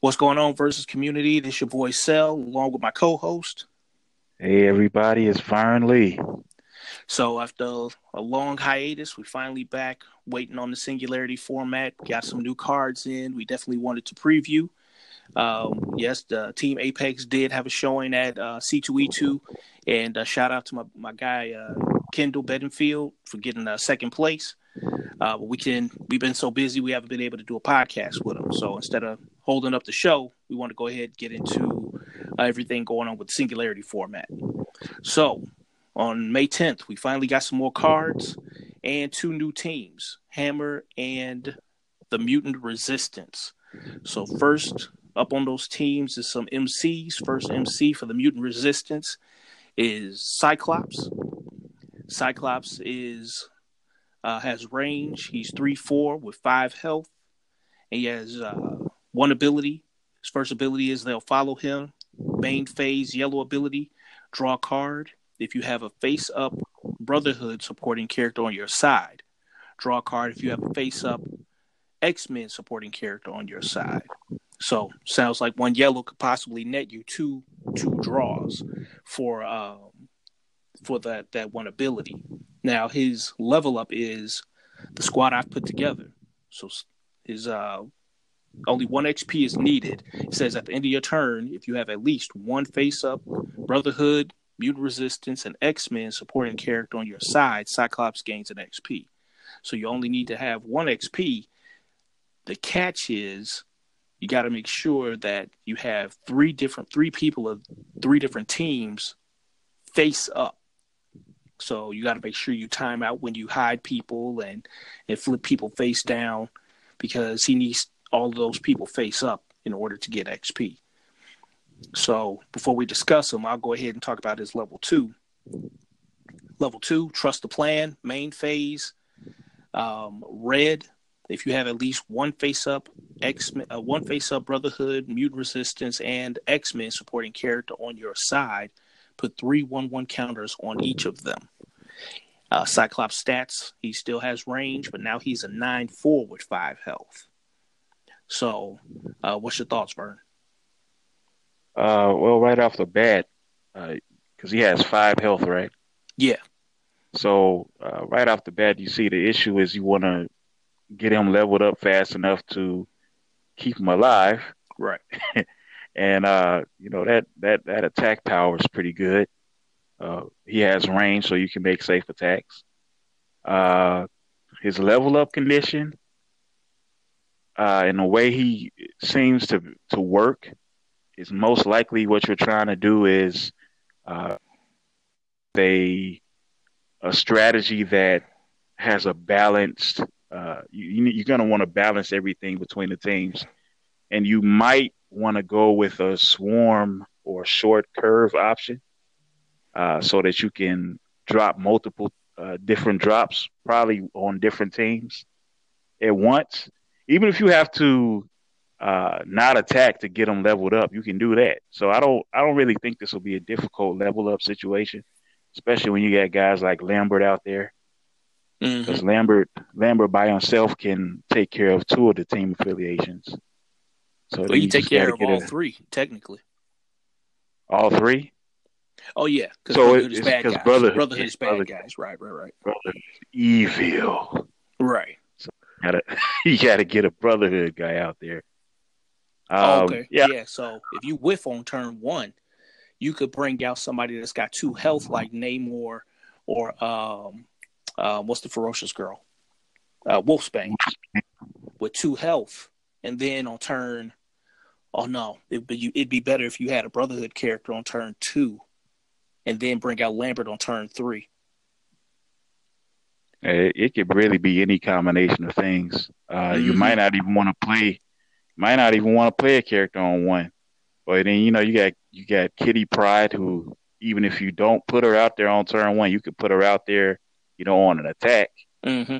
What's going on, Versus Community? This your boy, Cell, along with my co-host. Hey, everybody. It's Byron Lee. So after a long hiatus, we're finally back, waiting on the Singularity format. Got some new cards in. We definitely wanted to preview. Yes, the Team Apex did have a showing at C2E2. And shout out to my guy, Kendall Bedingfield, for getting second place. But we've been so busy, we haven't been able to do a podcast with him. So instead of holding up the show, we want to go ahead and get into everything going on with Singularity format. So on May 10th, we finally got some more cards and two new teams, Hammer and the Mutant Resistance. So first up on those teams is some MCs. First MC for the Mutant Resistance is Cyclops. Cyclops is... has range. He's 3-4 with 5 health. And he has one ability. His first ability is they'll follow him. Main phase yellow ability. Draw a card. If you have a face-up Brotherhood supporting character on your side. Draw a card if you have a face-up X-Men supporting character on your side. So, sounds like one yellow could possibly net you two draws for that one ability. Now, his level up is the squad I've put together. So his only one XP is needed. It says at the end of your turn, if you have at least one face-up, Brotherhood, Mutant Resistance, and X-Men supporting character on your side, Cyclops gains an XP. So you only need to have one XP. The catch is you got to make sure that you have three people of three different teams face up. So you got to make sure you time out when you hide people and flip people face down, because he needs all of those people face up in order to get XP. So before we discuss him, I'll go ahead and talk about his level 2. Level 2, trust the plan, main phase, red. If you have at least one face-up X-Men, one face-up Brotherhood, Mutant Resistance, and X-Men supporting character on your side, put 3 1/1 counters on each of them. Cyclops stats, he still has range, but now he's a 9-4 with 5 health. So, what's your thoughts, Vern? Well, right off the bat, because he has 5 health, right? Yeah. So, right off the bat, you see the issue is you want to get him leveled up fast enough to keep him alive. Right. And, that attack power is pretty good. He has range, so you can make safe attacks. His level up condition, and the way he seems to work, is most likely what you're trying to do is a strategy that has a balanced, you're going to want to balance everything between the teams. And you might want to go with a swarm or short curve option so that you can drop multiple different drops, probably on different teams at once. Even if you have to not attack to get them leveled up, you can do that. So I don't really think this will be a difficult level up situation, especially when you got guys like Lambert out there. Because Lambert by himself can take care of 2 of the team affiliations. So well, you take care of all 3, technically. All 3? Oh, yeah. So it's because Brotherhood is bad guys. Right. Brotherhood is evil. Right. So you gotta get a Brotherhood guy out there. Okay. Yeah, so if you whiff on turn 1, you could bring out somebody that's got 2 health, like Namor or what's the ferocious girl? Wolfsbane. With 2 health. And then on turn... Oh, no. It'd be better if you had a Brotherhood character on turn 2 and then bring out Lambert on turn 3. It could really be any combination of things. You might not even want to play a character on 1. But then, you got Kitty Pryde, who, even if you don't put her out there on turn 1, you could put her out there, on an attack. Mm-hmm.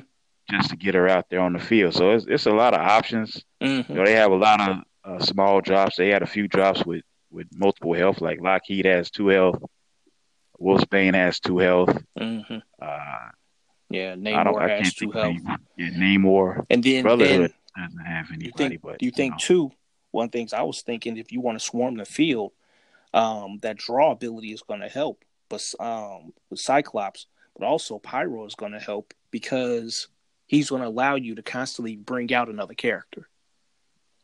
Just to get her out there on the field. So it's a lot of options. Mm-hmm. They have a lot of small drops. They had a few drops with multiple health, like Lockheed has 2 health. Wolfsbane has 2 health. Mm-hmm. Namor has 2 health. Namor. And then Brotherhood doesn't have anybody. Do you think 2 one of the things I was thinking, if you want to swarm the field, that draw ability is going to help, but with Cyclops, but also Pyro is going to help because he's going to allow you to constantly bring out another character.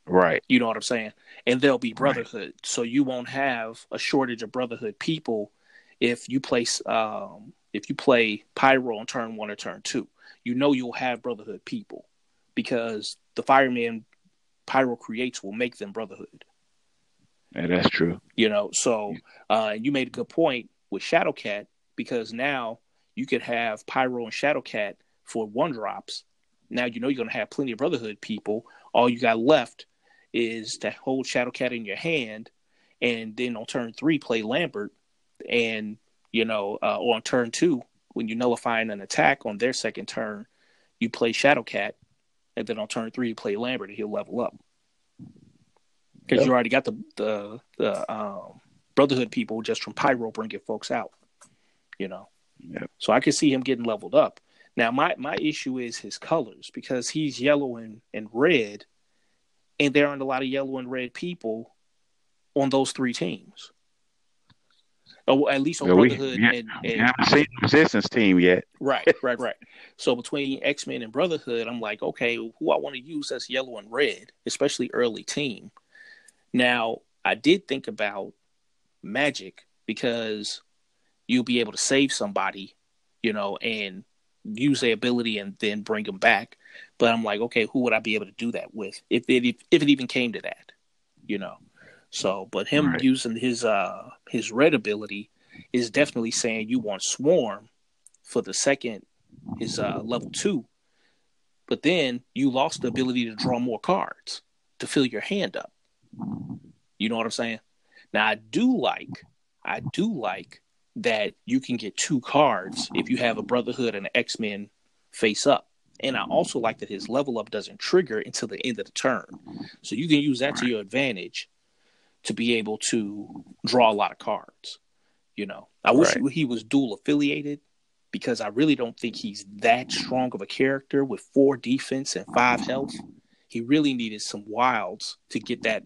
Right. You know what I'm saying? And there'll be Brotherhood. Right. So you won't have a shortage of Brotherhood people if you place if you play Pyro on turn one or turn two. You know you'll have Brotherhood people because the firemen Pyro creates will make them Brotherhood. Yeah, that's true. You know, so you made a good point with Shadowcat because now you could have Pyro and Shadowcat for one drops. Now you know you're going to have plenty of Brotherhood people. All you got left is to hold Shadowcat in your hand, and then on turn three, play Lambert, and, you know, or on turn two, when you're nullifying an attack on their second turn, you play Shadowcat, and then on turn three, you play Lambert, and he'll level up. Because yep. You already got the Brotherhood people just from Pyro bringing folks out, you know. Yep. So I could see him getting leveled up. Now, my issue is his colors because he's yellow and red, and there aren't a lot of yellow and red people on those three teams. Oh, at least on Brotherhood. We haven't seen the Resistance team yet. Right. So between X-Men and Brotherhood, I'm like, okay, who I want to use that's yellow and red, especially early team. Now, I did think about Magic because you'll be able to save somebody, you know, and use their ability and then bring them back. But I'm like, okay, who would I be able to do that with? If it even came to that, you know? So, but him right. using his red ability is definitely saying you want Swarm for the second, his level 2, but then you lost the ability to draw more cards to fill your hand up. You know what I'm saying? Now I do like that you can get 2 cards if you have a Brotherhood and an X-Men face up. And I also like that his level up doesn't trigger until the end of the turn. So you can use that to your advantage to be able to draw a lot of cards. You know, I wish he was dual affiliated because I really don't think he's that strong of a character with 4 defense and 5 health. He really needed some wilds to get that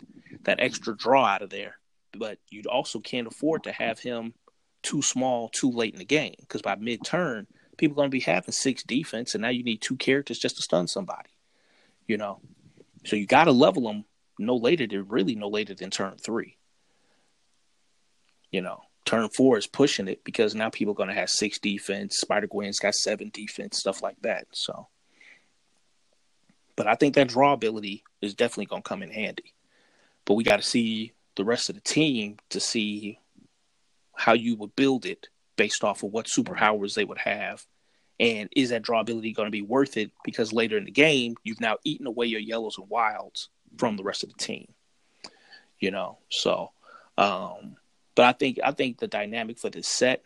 extra draw out of there. But you also can't afford to have him too small, too late in the game. Because by mid-turn, people are going to be having 6 defense, and now you need 2 characters just to stun somebody, you know? So you got to level them no later than turn 3. You know, turn 4 is pushing it because now people are going to have 6 defense. Spider-Gwen's got 7 defense, stuff like that. So, but I think that draw ability is definitely going to come in handy. But we got to see the rest of the team to see how you would build it based off of what superpowers they would have. And is that draw ability going to be worth it? Because later in the game, you've now eaten away your yellows and wilds from the rest of the team, you know? So, but I think the dynamic for this set,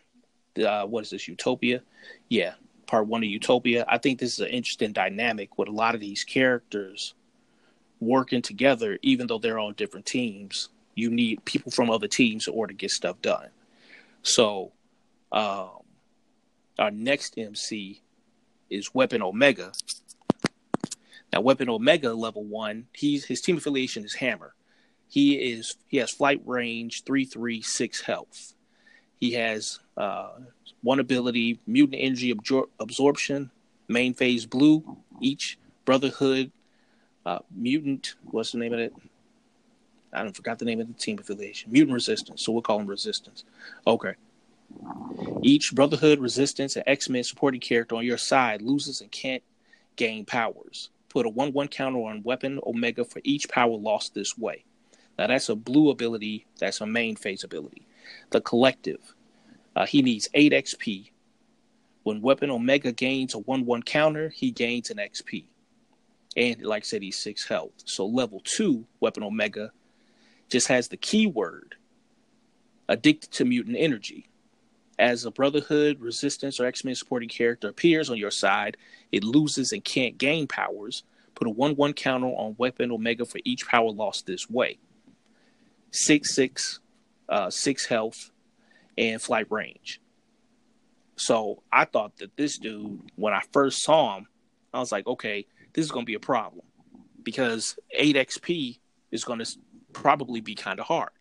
what is this, Utopia? Yeah. Part 1 of Utopia. I think this is an interesting dynamic with a lot of these characters working together, even though they're on different teams. You need people from other teams in order to get stuff done. So, our next MC is Weapon Omega. Now, Weapon Omega level 1, his team affiliation is Hammer. He has flight range 336 health. He has 1 ability, mutant energy absorption, main phase blue. Each Brotherhood mutant. What's the name of it? I forgot the name of the team affiliation. Mutant Resistance, so we'll call them Resistance. Okay. Each Brotherhood, Resistance, and X-Men supporting character on your side loses and can't gain powers. Put a 1-1 counter on Weapon Omega for each power lost this way. Now, that's a blue ability. That's a main phase ability. The Collective. He needs 8 XP. When Weapon Omega gains a 1-1 counter, he gains an XP. And, like I said, he's 6 health. So, level 2, Weapon Omega just has the keyword addicted to mutant energy. As a Brotherhood, Resistance, or X-Men supporting character appears on your side, it loses and can't gain powers. Put a 1-1 counter on Weapon Omega for each power lost this way. 6 health, and flight range. So I thought that this dude, when I first saw him, I was like, okay, this is going to be a problem. Because 8 XP is going to probably be kind of hard.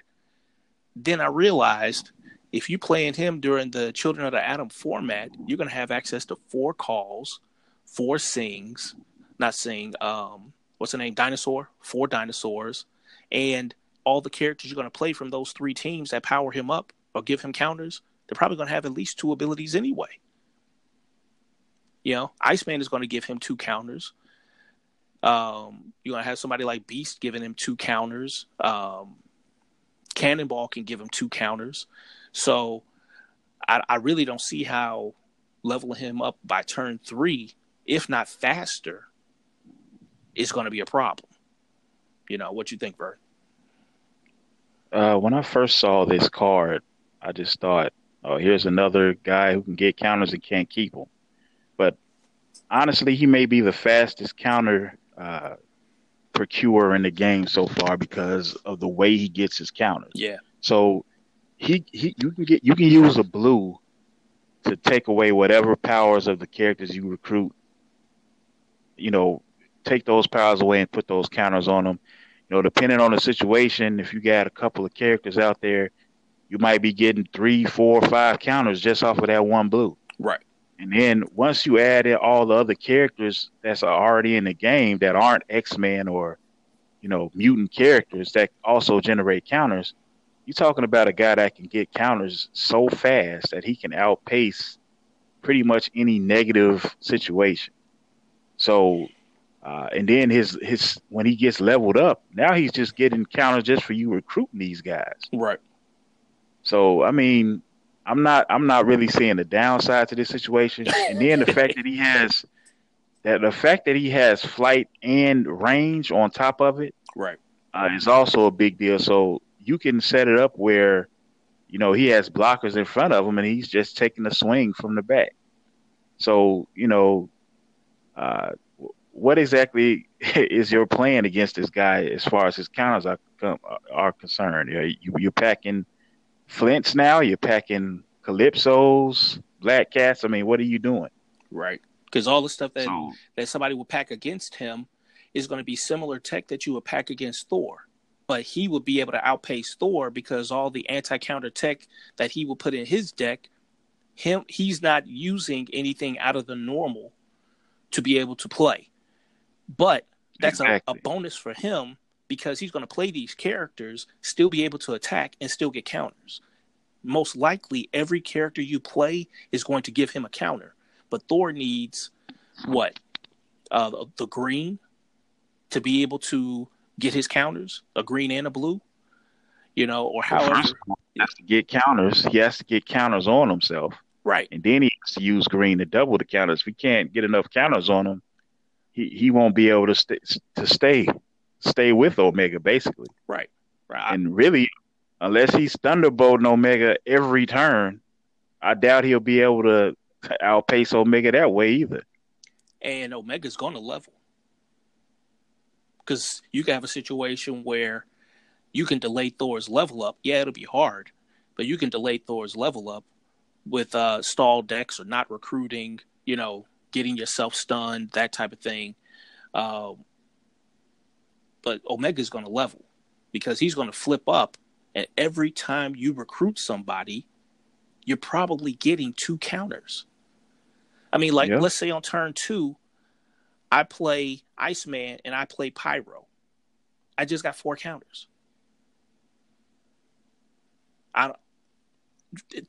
Then I realized if you playing him during the Children of the Atom format, you're going to have access to 4 calls, 4 sings, not sing, what's the name, Dinosaur, 4 dinosaurs, and all the characters you're going to play from those 3 teams that power him up or give him counters, they're probably going to have at least 2 abilities anyway. You know, Iceman is going to give him 2 counters. You're going to have somebody like Beast giving him 2 counters. Cannonball can give him 2 counters. So I really don't see how leveling him up by turn 3, if not faster, is going to be a problem. You know, what you think, Bert? When I first saw this card, I just thought, oh, here's another guy who can get counters and can't keep them. But honestly, he may be the fastest counter procurer in the game so far because of the way he gets his counters. Yeah. So you can use a blue to take away whatever powers of the characters you recruit. You know, take those powers away and put those counters on them. You know, depending on the situation, if you got a couple of characters out there, you might be getting 3, 4, 5 counters just off of that one blue. Right. And then once you add in all the other characters that's already in the game that aren't X-Men or, you know, mutant characters that also generate counters, you're talking about a guy that can get counters so fast that he can outpace pretty much any negative situation. So, and then his when he gets leveled up, now he's just getting counters just for you recruiting these guys. Right. So, I mean, I'm not really seeing the downside to this situation. And then the fact that he has flight and range on top of it, right, is also a big deal. So you can set it up where, you know, he has blockers in front of him and he's just taking a swing from the back. So, you know, what exactly is your plan against this guy as far as his counters are concerned? You're packing Flints now, you're packing Calypsos, Black Cats. I mean, what are you doing? Right. Because all the stuff that somebody would pack against him is going to be similar tech that you would pack against Thor. But he would be able to outpace Thor because all the anti-counter tech that he will put in his deck, he's not using anything out of the normal to be able to play. But that's a bonus for him, because he's going to play these characters, still be able to attack, and still get counters. Most likely, every character you play is going to give him a counter. But Thor needs, what? The green to be able to get his counters, a green and a blue, you know, or however. First, he has to get counters. He has to get counters on himself. Right. And then he has to use green to double the counters. If he can't get enough counters on him, he won't be able to stay with Omega, basically. Right. And really, unless he's thunderbolting Omega every turn, I doubt he'll be able to outpace Omega that way either. And Omega's going to level. Because you can have a situation where you can delay Thor's level up. Yeah, it'll be hard, but you can delay Thor's level up with stalled decks or not recruiting, you know, getting yourself stunned, that type of thing. But Omega's going to level because he's going to flip up. And every time you recruit somebody, you're probably getting 2 counters. I mean, like, Let's say on turn 2, I play Iceman and I play Pyro. I just got 4 counters.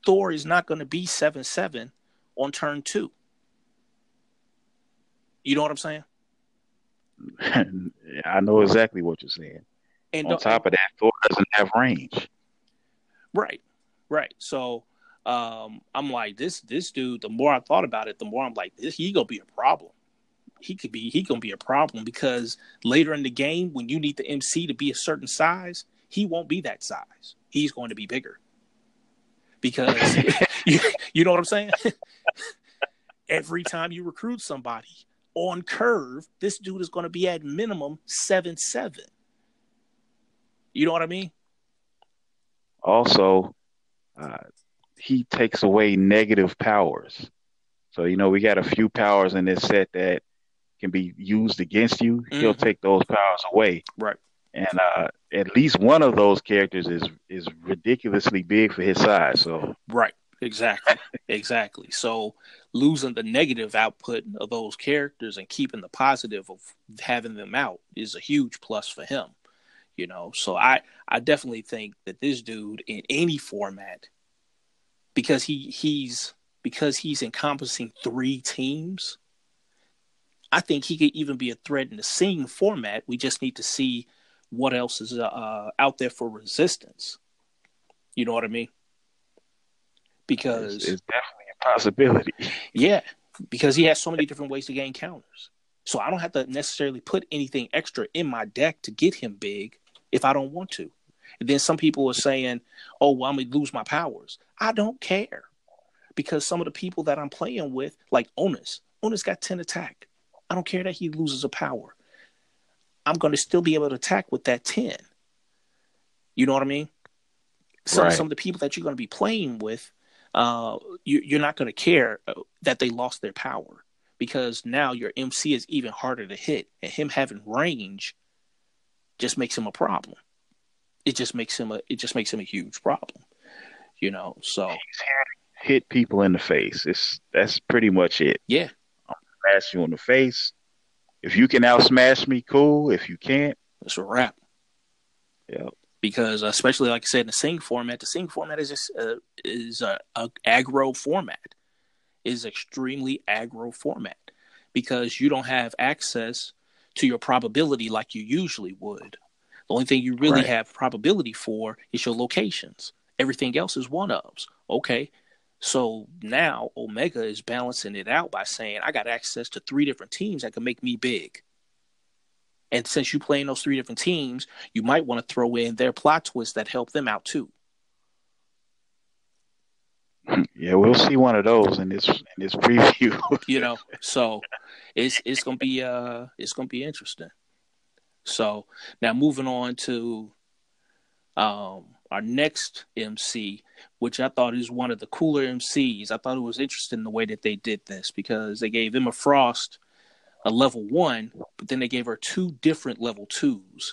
Thor is not going to be 7-7 on turn 2. You know what I'm saying? I know exactly what you're saying. And on top of that, Thor doesn't have range. Right. So I'm like, this dude. The more I thought about it, the more I'm like, he gonna be a problem. He gonna be a problem because later in the game, when you need the MC to be a certain size, he won't be that size. He's going to be bigger because you know what I'm saying. Every time you recruit somebody on curve, this dude is going to be at minimum 7-7. You know what I mean? Also, he takes away negative powers. So, you know, we got a few powers in this set that can be used against you. Mm-hmm. He'll take those powers away. Right. And at least one of those characters is ridiculously big for his size. So right, exactly, exactly. So losing the negative output of those characters and keeping the positive of having them out is a huge plus for him. You know, so I definitely think that this dude in any format, because he's encompassing three teams, I think he could even be a threat in the singing format. We just need to see what else is out there for resistance. You know what I mean? Because it's definitely a possibility. Yeah, because he has so many different ways to gain counters. So I don't have to necessarily put anything extra in my deck to get him big if I don't want to. And then some people are saying, oh, well, I'm going to lose my powers. I don't care, because some of the people that I'm playing with, like Onus got 10 attack. I don't care that he loses a power. I'm going to still be able to attack with that 10. You know what I mean? Right. Some of the people that you're going to be playing with, you're not going to care that they lost their power, because now your MC is even harder to hit, and him having range just makes him a problem. It just makes him a huge problem, you know. So he's here to hit people in the face. That's pretty much it. Yeah, I'll smash you in the face. If you can out smash me, cool. If you can't, it's a wrap. Yeah, because especially like I said, in the sing format is just a aggro format. Is extremely aggro format, because you don't have access to your probability like you usually would. The only thing you really right. have probability for is your locations. Everything else is one-ups. Okay, so now Omega is balancing it out by saying, I got access to three different teams that can make me big. And since you're playing those three different teams, you might want to throw in their plot twists that help them out too. Yeah, we'll see one of those in this preview. You know, so it's gonna be interesting. So now moving on to our next MC, which I thought is one of the cooler MCs. I thought it was interesting the way that they did this, because they gave Emma Frost a level 1, but then they gave her two different level 2s.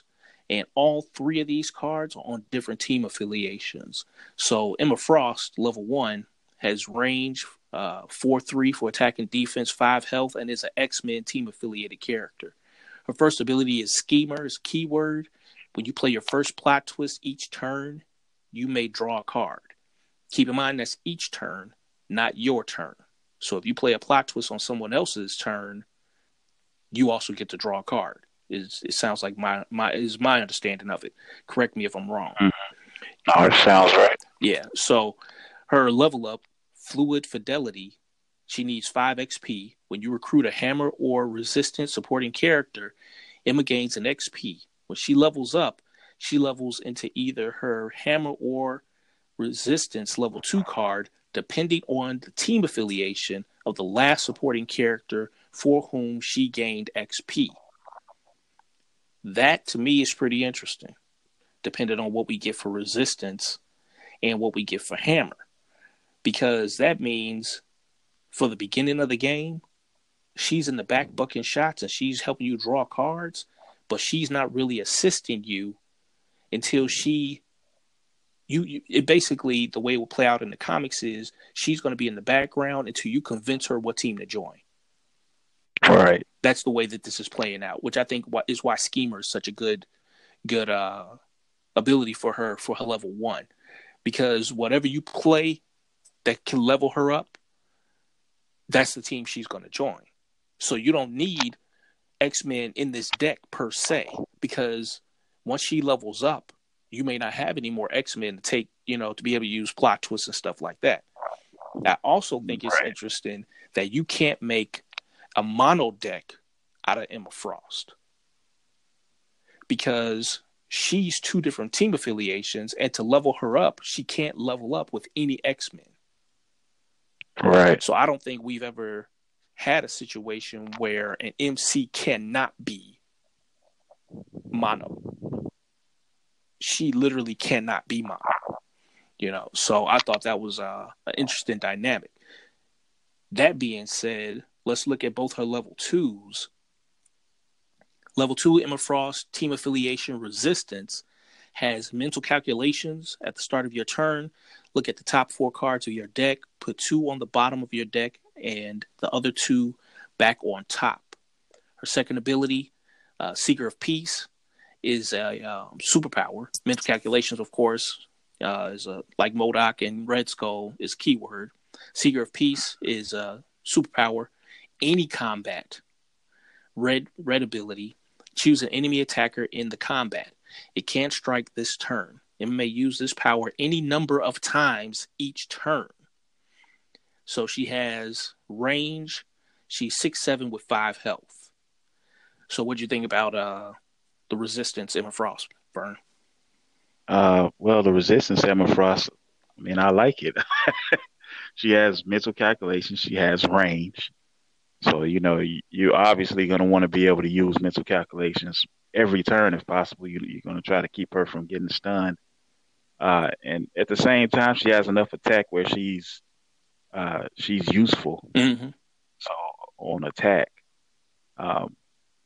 And all three of these cards are on different team affiliations. So Emma Frost, level 1, has range 4-3 for attack and defense, 5 health, and is an X-Men team-affiliated character. Her first ability is Schemer, is keyword. When you play your first plot twist each turn, you may draw a card. Keep in mind that's each turn, not your turn. So if you play a plot twist on someone else's turn, you also get to draw a card. It sounds like my understanding of it. Correct me if I'm wrong. Mm-hmm. No, it sounds right. Yeah. So her level up, Fluid Fidelity, she needs 5 XP. When you recruit a Hammer or Resistance supporting character, Emma gains an XP. When she levels up, she levels into either her Hammer or Resistance level 2 card, depending on the team affiliation of the last supporting character for whom she gained XP. That, to me, is pretty interesting, depending on what we get for Resistance and what we get for Hammer. Because that means, for the beginning of the game, she's in the back bucking shots and she's helping you draw cards, but she's not really assisting you until it basically, the way it will play out in the comics is, she's going to be in the background until you convince her what team to join. All right. That's the way that this is playing out, which I think is why Schemer is such a good ability for her level 1, because whatever you play that can level her up, that's the team she's going to join. So you don't need X-Men in this deck per se, because once she levels up, you may not have any more X-Men to take, you know, to be able to use plot twists and stuff like that. I also think it's interesting that you can't make a mono deck out of Emma Frost, because she's two different team affiliations, and to level her up, she can't level up with any X-Men. Right. So I don't think we've ever had a situation where an MC cannot be mono. She literally cannot be mono. You know, so I thought that was an interesting dynamic. That being said, let's look at both her level 2s Level 2, Emma Frost, Team Affiliation Resistance, has Mental Calculations. At the start of your turn, look at the top 4 cards of your deck, put 2 on the bottom of your deck, and the other 2 back on top. Her second ability, Seeker of Peace, is a superpower. Mental Calculations, of course, is like MODOK and Red Skull is keyword. Seeker of Peace is a superpower. Any combat, red ability, choose an enemy attacker in the combat. It can't strike this turn. It may use this power any number of times each turn. So she has range. She's 6'7" with 5 health. So what do you think about the Resistance Emma Frost, Vern? Well, the Resistance Emma Frost, I mean, I like it. She has mental calculations. She has range. So, you know, you're obviously going to want to be able to use mental calculations every turn if possible. You're going to try to keep her from getting stunned. And at the same time, she has enough attack where she's useful. Mm-hmm. So, on attack.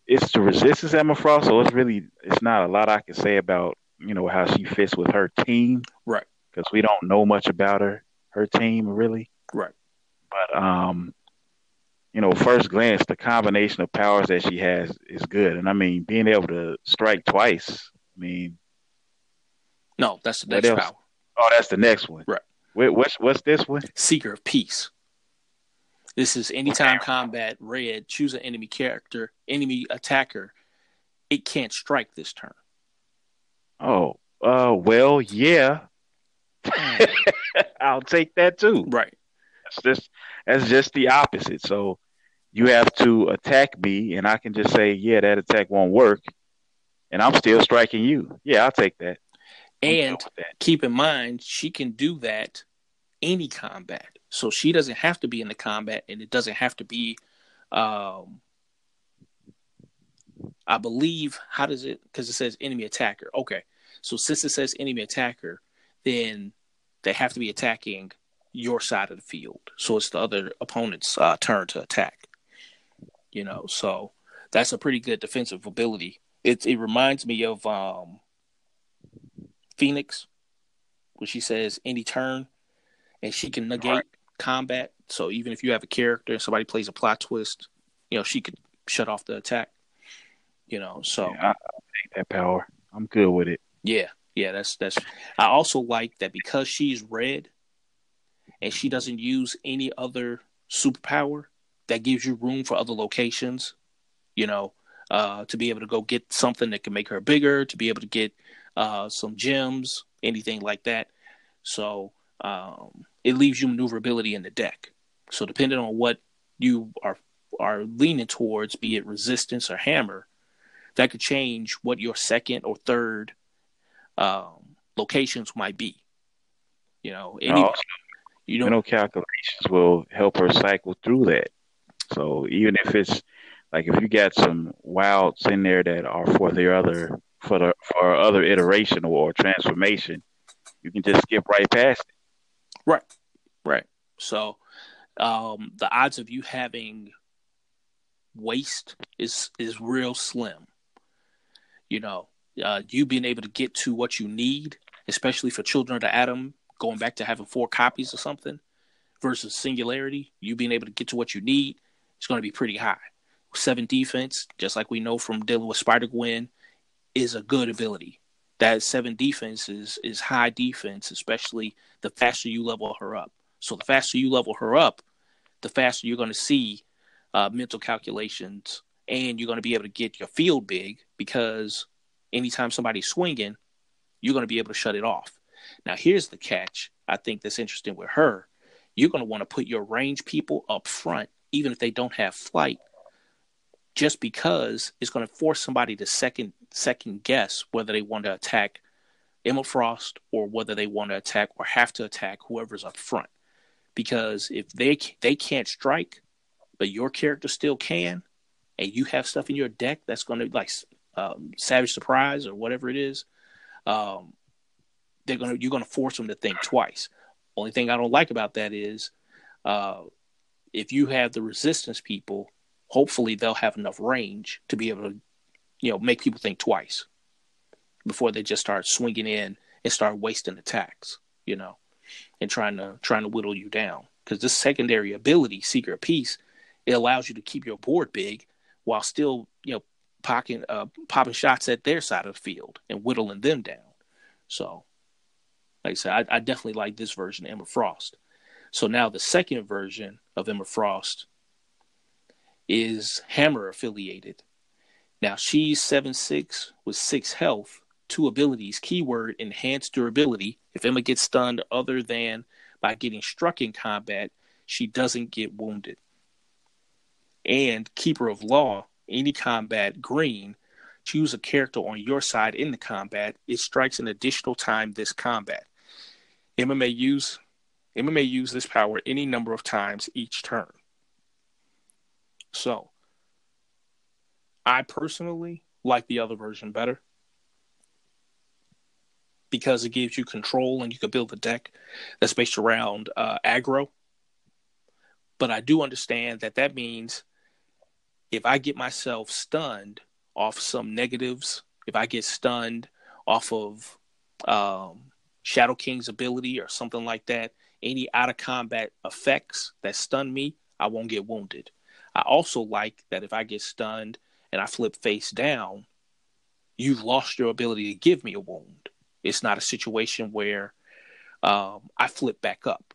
It's the Resistance Emma Frost, so it's not a lot I can say about, you know, how she fits with her team. Right. Because we don't know much about her team, really. Right. But, you know, first glance, the combination of powers that she has is good. And, I mean, being able to strike twice, I mean. No, that's the next power. Oh, that's the next one. Right. Wait, what's this one? Seeker of Peace. This is anytime combat, red, choose an enemy attacker. It can't strike this turn. Oh, well, yeah. I'll take that too. Right. That's just the opposite. So you have to attack me, and I can just say, yeah, that attack won't work, and I'm still striking you. Yeah, I'll take that. And keep in mind, she can do that any combat. So she doesn't have to be in the combat, and it doesn't have to be, I believe, how does it, because it says enemy attacker. Okay. So since it says enemy attacker, then they have to be attacking your side of the field. So it's the other opponent's turn to attack. You know, so that's a pretty good defensive ability. It reminds me of Phoenix, where she says any turn, and she can negate combat. So even if you have a character and somebody plays a plot twist, you know, she could shut off the attack. You know, so yeah, I'll take that power. I'm good with it. Yeah, that's I also like that because she's red and she doesn't use any other superpower, that gives you room for other locations, you know, to be able to go get something that can make her bigger, to be able to get some gems, anything like that. So it leaves you maneuverability in the deck. So depending on what you are leaning towards, be it Resistance or Hammer, that could change what your second or third locations might be. You know, mental calculations will help her cycle through that. So even if it's like if you got some wilds in there that are for other iteration or transformation, you can just skip right past it. Right. So the odds of you having waste is real slim. You know, you being able to get to what you need, especially for Children of the Atom, going back to having 4 copies or something, versus Singularity, you being able to get to what you need, it's going to be pretty high. 7 defense, just like we know from dealing with Spider-Gwen, is a good ability. That 7 defense is high defense, especially the faster you level her up. So the faster you level her up, the faster you're going to see mental calculations, and you're going to be able to get your field big because anytime somebody's swinging, you're going to be able to shut it off. Now, here's the catch I think that's interesting with her. You're going to want to put your range people up front, even if they don't have flight, just because it's going to force somebody to second guess whether they want to attack Emma Frost or whether they want to attack or have to attack whoever's up front. Because if they can't strike, but your character still can, and you have stuff in your deck that's going to like Savage Surprise or whatever it is, you're going to force them to think twice. Only thing I don't like about that is if you have the resistance people, hopefully they'll have enough range to be able to you know, make people think twice before they just start swinging in and start wasting attacks, you know, and trying to whittle you down. Because this secondary ability, Seeker of Peace, it allows you to keep your board big while still, you know, popping shots at their side of the field and whittling them down. So, like I said, I definitely like this version of Emma Frost. So now the second version of Emma Frost is Hammer affiliated. Now she's 7'6" with 6 health, 2 abilities, keyword enhanced durability. If Emma gets stunned other than by getting struck in combat, she doesn't get wounded. And Keeper of Law, any combat green, choose a character on your side in the combat. It strikes an additional time this combat. Emma may use this power any number of times each turn. So, I personally like the other version better because it gives you control and you can build a deck that's based around aggro. But I do understand that means if I get myself stunned off some negatives, if I get stunned off of Shadow King's ability or something like that, any out-of-combat effects that stun me, I won't get wounded. I also like that if I get stunned and I flip face down, you've lost your ability to give me a wound. It's not a situation where I flip back up,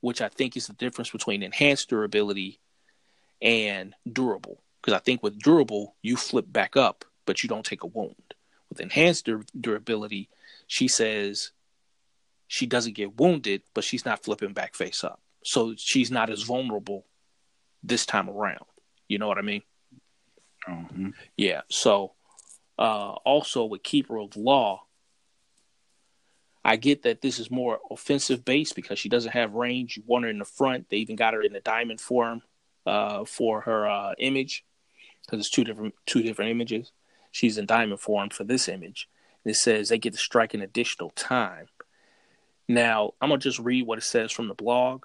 which I think is the difference between enhanced durability and durable. Because I think with durable, you flip back up, but you don't take a wound. With enhanced durability, she says she doesn't get wounded, but she's not flipping back face up. So she's not as vulnerable this time around. You know what I mean? Mm-hmm. Yeah. So also with Keeper of Law, I get that this is more offensive based because she doesn't have range. You want her in the front. They even got her in the diamond form for her image. Because it's two different images. She's in diamond form for this image. And it says they get to strike an additional time. Now, I'm going to just read what it says from the blog,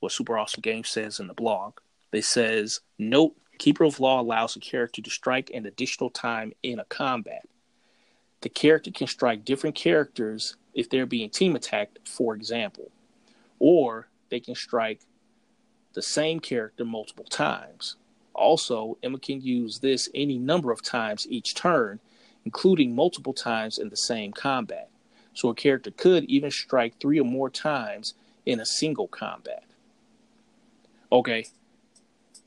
what Super Awesome Games says in the blog. It says, note, Keeper of Law allows a character to strike an additional time in a combat. The character can strike different characters if they're being team attacked, for example. Or they can strike the same character multiple times. Also, Emma can use this any number of times each turn, including multiple times in the same combat. So a character could even strike 3 or more times in a single combat. Okay,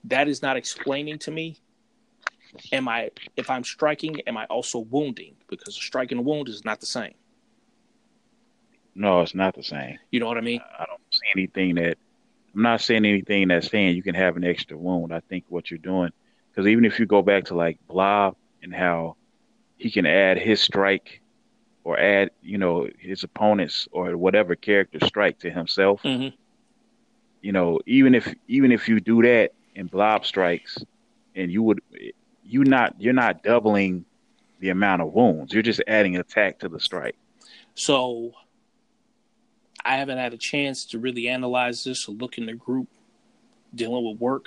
that is not explaining to me. If I'm striking, am I also wounding? Because striking a wound is not the same. No, it's not the same. You know what I mean? I'm not saying anything that's saying you can have an extra wound. I think what you're doing, because even if you go back to like Blob and how he can add his strike or add, you know, his opponent's or whatever character strike to himself, mm-hmm. you know, even if you do that and Blob strikes, and you're not doubling the amount of wounds. You're just adding attack to the strike. So, I haven't had a chance to really analyze this or look in the group dealing with work.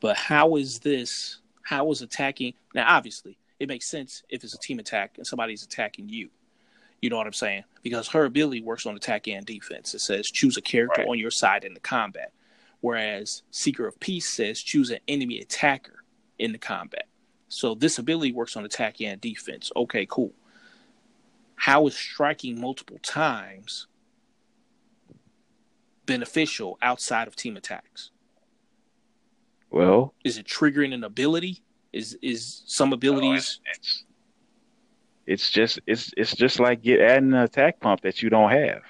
But how is this? How is attacking? Now, obviously, it makes sense if it's a team attack and somebody's attacking you. You know what I'm saying? Because her ability works on attack and defense. It says choose a character on your side in the combat. Whereas Seeker of Peace says choose an enemy attacker in the combat. So this ability works on attack and defense. Okay, cool. How is striking multiple times beneficial outside of team attacks? Well, is it triggering an ability? Is some abilities? No, it's just like adding an attack pump that you don't have.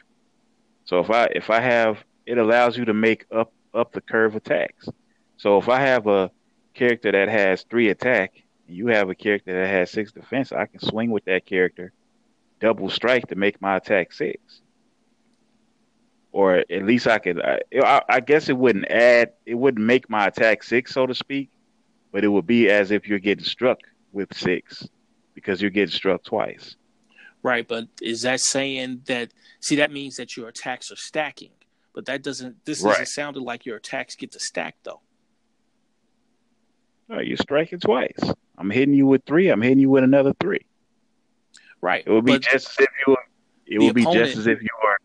So if I have, it allows you to make up the curve attacks. So if I have a character that has 3 attack and you have a character that has 6 defense, I can swing with that character, double strike to make my attack 6. Or at least I could. I guess it wouldn't add. It wouldn't make my attack 6, so to speak. But it would be as if you're getting struck with 6, because you're getting struck twice. Right, but is that saying that? See, that means that your attacks are stacking. But that doesn't. This doesn't sound like your attacks get to stack, though. No, you're striking twice. I'm hitting you with three. I'm hitting you with another three. Right. It would be just as if you were. It would be just as if you were.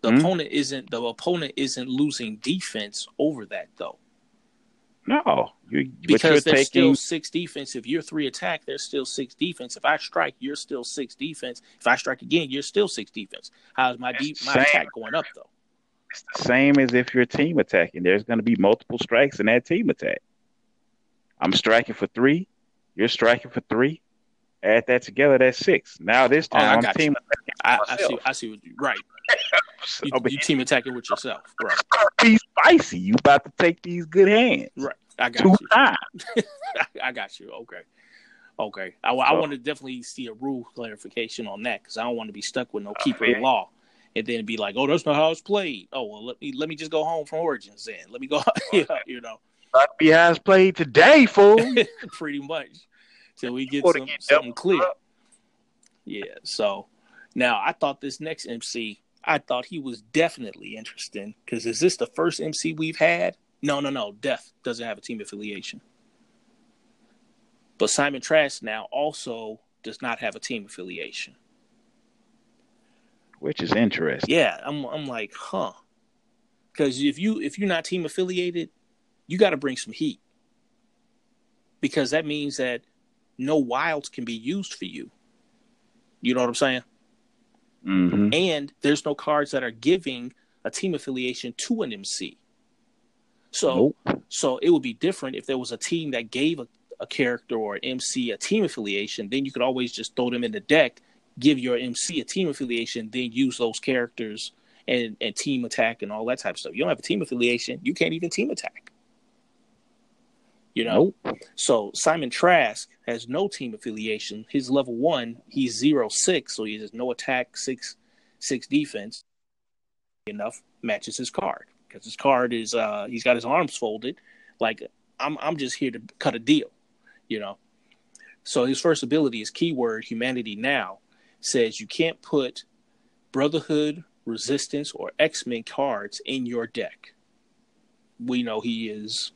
The opponent isn't losing defense over that though. No, because there's still six defense. If you're three attack, there's still six defense. If I strike, you're still six defense. If I strike again, you're still six defense. How's my attack going up though? It's the same as if you're team attacking. There's going to be multiple strikes in that team attack. I'm striking for three. You're striking for three. Add that together, that's six. Now this time I'm team attacking. I see what you're right. You team attacking with yourself, right? Be spicy. You about to take these good hands, right? I got you. I got you. Okay. I want to definitely see a rule clarification on that because I don't want to be stuck with no keeper of law, and then be like, "Oh, that's not how it's played." Oh, well, let me just go home from Origins then. Let me go. You know, that'd be how it's played today, fool. Pretty much. Till we get something clear. Yeah. So now I thought this next MC. I thought he was definitely interesting because is this the first MC we've had? No. Death doesn't have a team affiliation. But Simon Trash now also does not have a team affiliation. Which is interesting. Yeah, I'm like, huh. Because if you're not team affiliated, you got to bring some heat. Because that means that no wilds can be used for you. You know what I'm saying? Mm-hmm. And there's no cards that are giving a team affiliation to an MC. So it would be different if there was a team that gave a character or an MC a team affiliation. Then you could always just throw them in the deck, give your MC a team affiliation, then use those characters and team attack and all that type of stuff. You don't have a team affiliation, you can't even team attack. You know? So Simon Trask has no team affiliation. His level 1, he's 0-6, so he has no attack, 6 defense. Enough matches his card. Because his card is, he's got his arms folded. Like, I'm just here to cut a deal, you know? So his first ability is keyword, Humanity Now, says you can't put Brotherhood, Resistance, or X-Men cards in your deck. We know he is...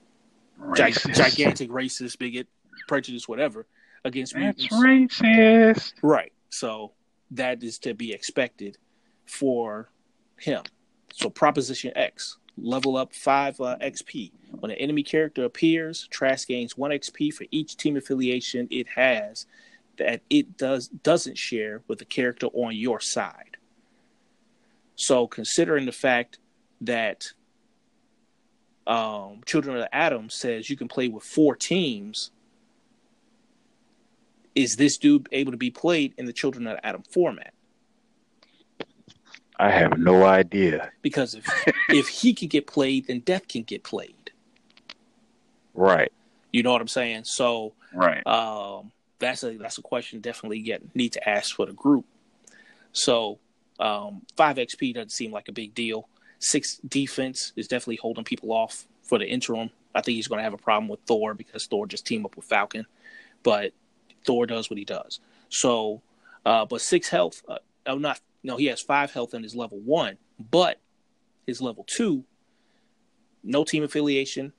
Racist. Gigantic racist, bigot, prejudice, whatever, against mutants. That's racist. Right. So that is to be expected for him. So Proposition X, level up 5 XP. When an enemy character appears, Trask gains 1 XP for each team affiliation it has that it doesn't share with the character on your side. So considering the fact that Children of the Atom says you can play with 4 teams. Is this dude able to be played in the Children of the Atom format? I have no idea. Because if he can get played, then Death can get played. Right. You know what I'm saying? So right. That's a question definitely need to ask for the group. So 5 XP doesn't seem like a big deal. 6 defense is definitely holding people off for the interim. I think he's going to have a problem with Thor because Thor just teamed up with Falcon. But Thor does what he does. So, but 6 health. He has 5 health in his level 1. But his level 2, no team affiliation,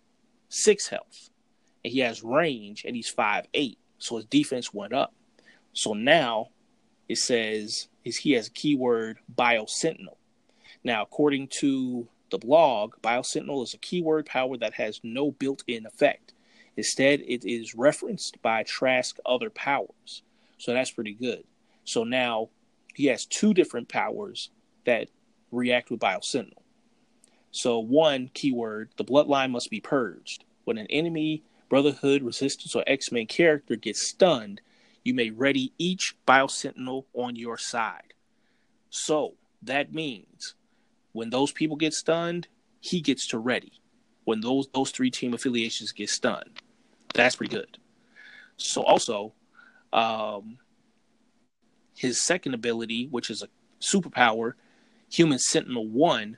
6 health. And he has range, and he's 5'8". So his defense went up. So now it says he has a keyword, Biosentinel. Now, according to the blog, Biosentinel is a keyword power that has no built-in effect. Instead, it is referenced by Trask other powers. So that's pretty good. So now he has 2 different powers that react with Biosentinel. So one keyword, the bloodline must be purged. When an enemy, Brotherhood, Resistance, or X-Men character gets stunned, you may ready each Biosentinel on your side. So that means... when those people get stunned, he gets to ready. When those 3 team affiliations get stunned, that's pretty good. So also, his second ability, which is a superpower, Human Sentinel 1,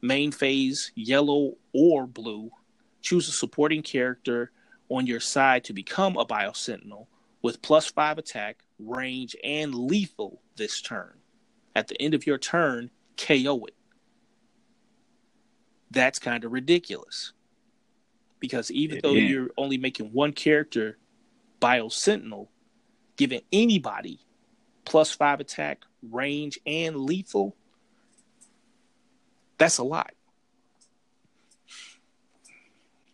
main phase, yellow or blue, choose a supporting character on your side to become a Biosentinel with +5 attack, range, and lethal this turn. At the end of your turn, KO it. That's kind of ridiculous. because even though you're only making one character Biosentinel, giving anybody +5 attack, range, and lethal, that's a lot.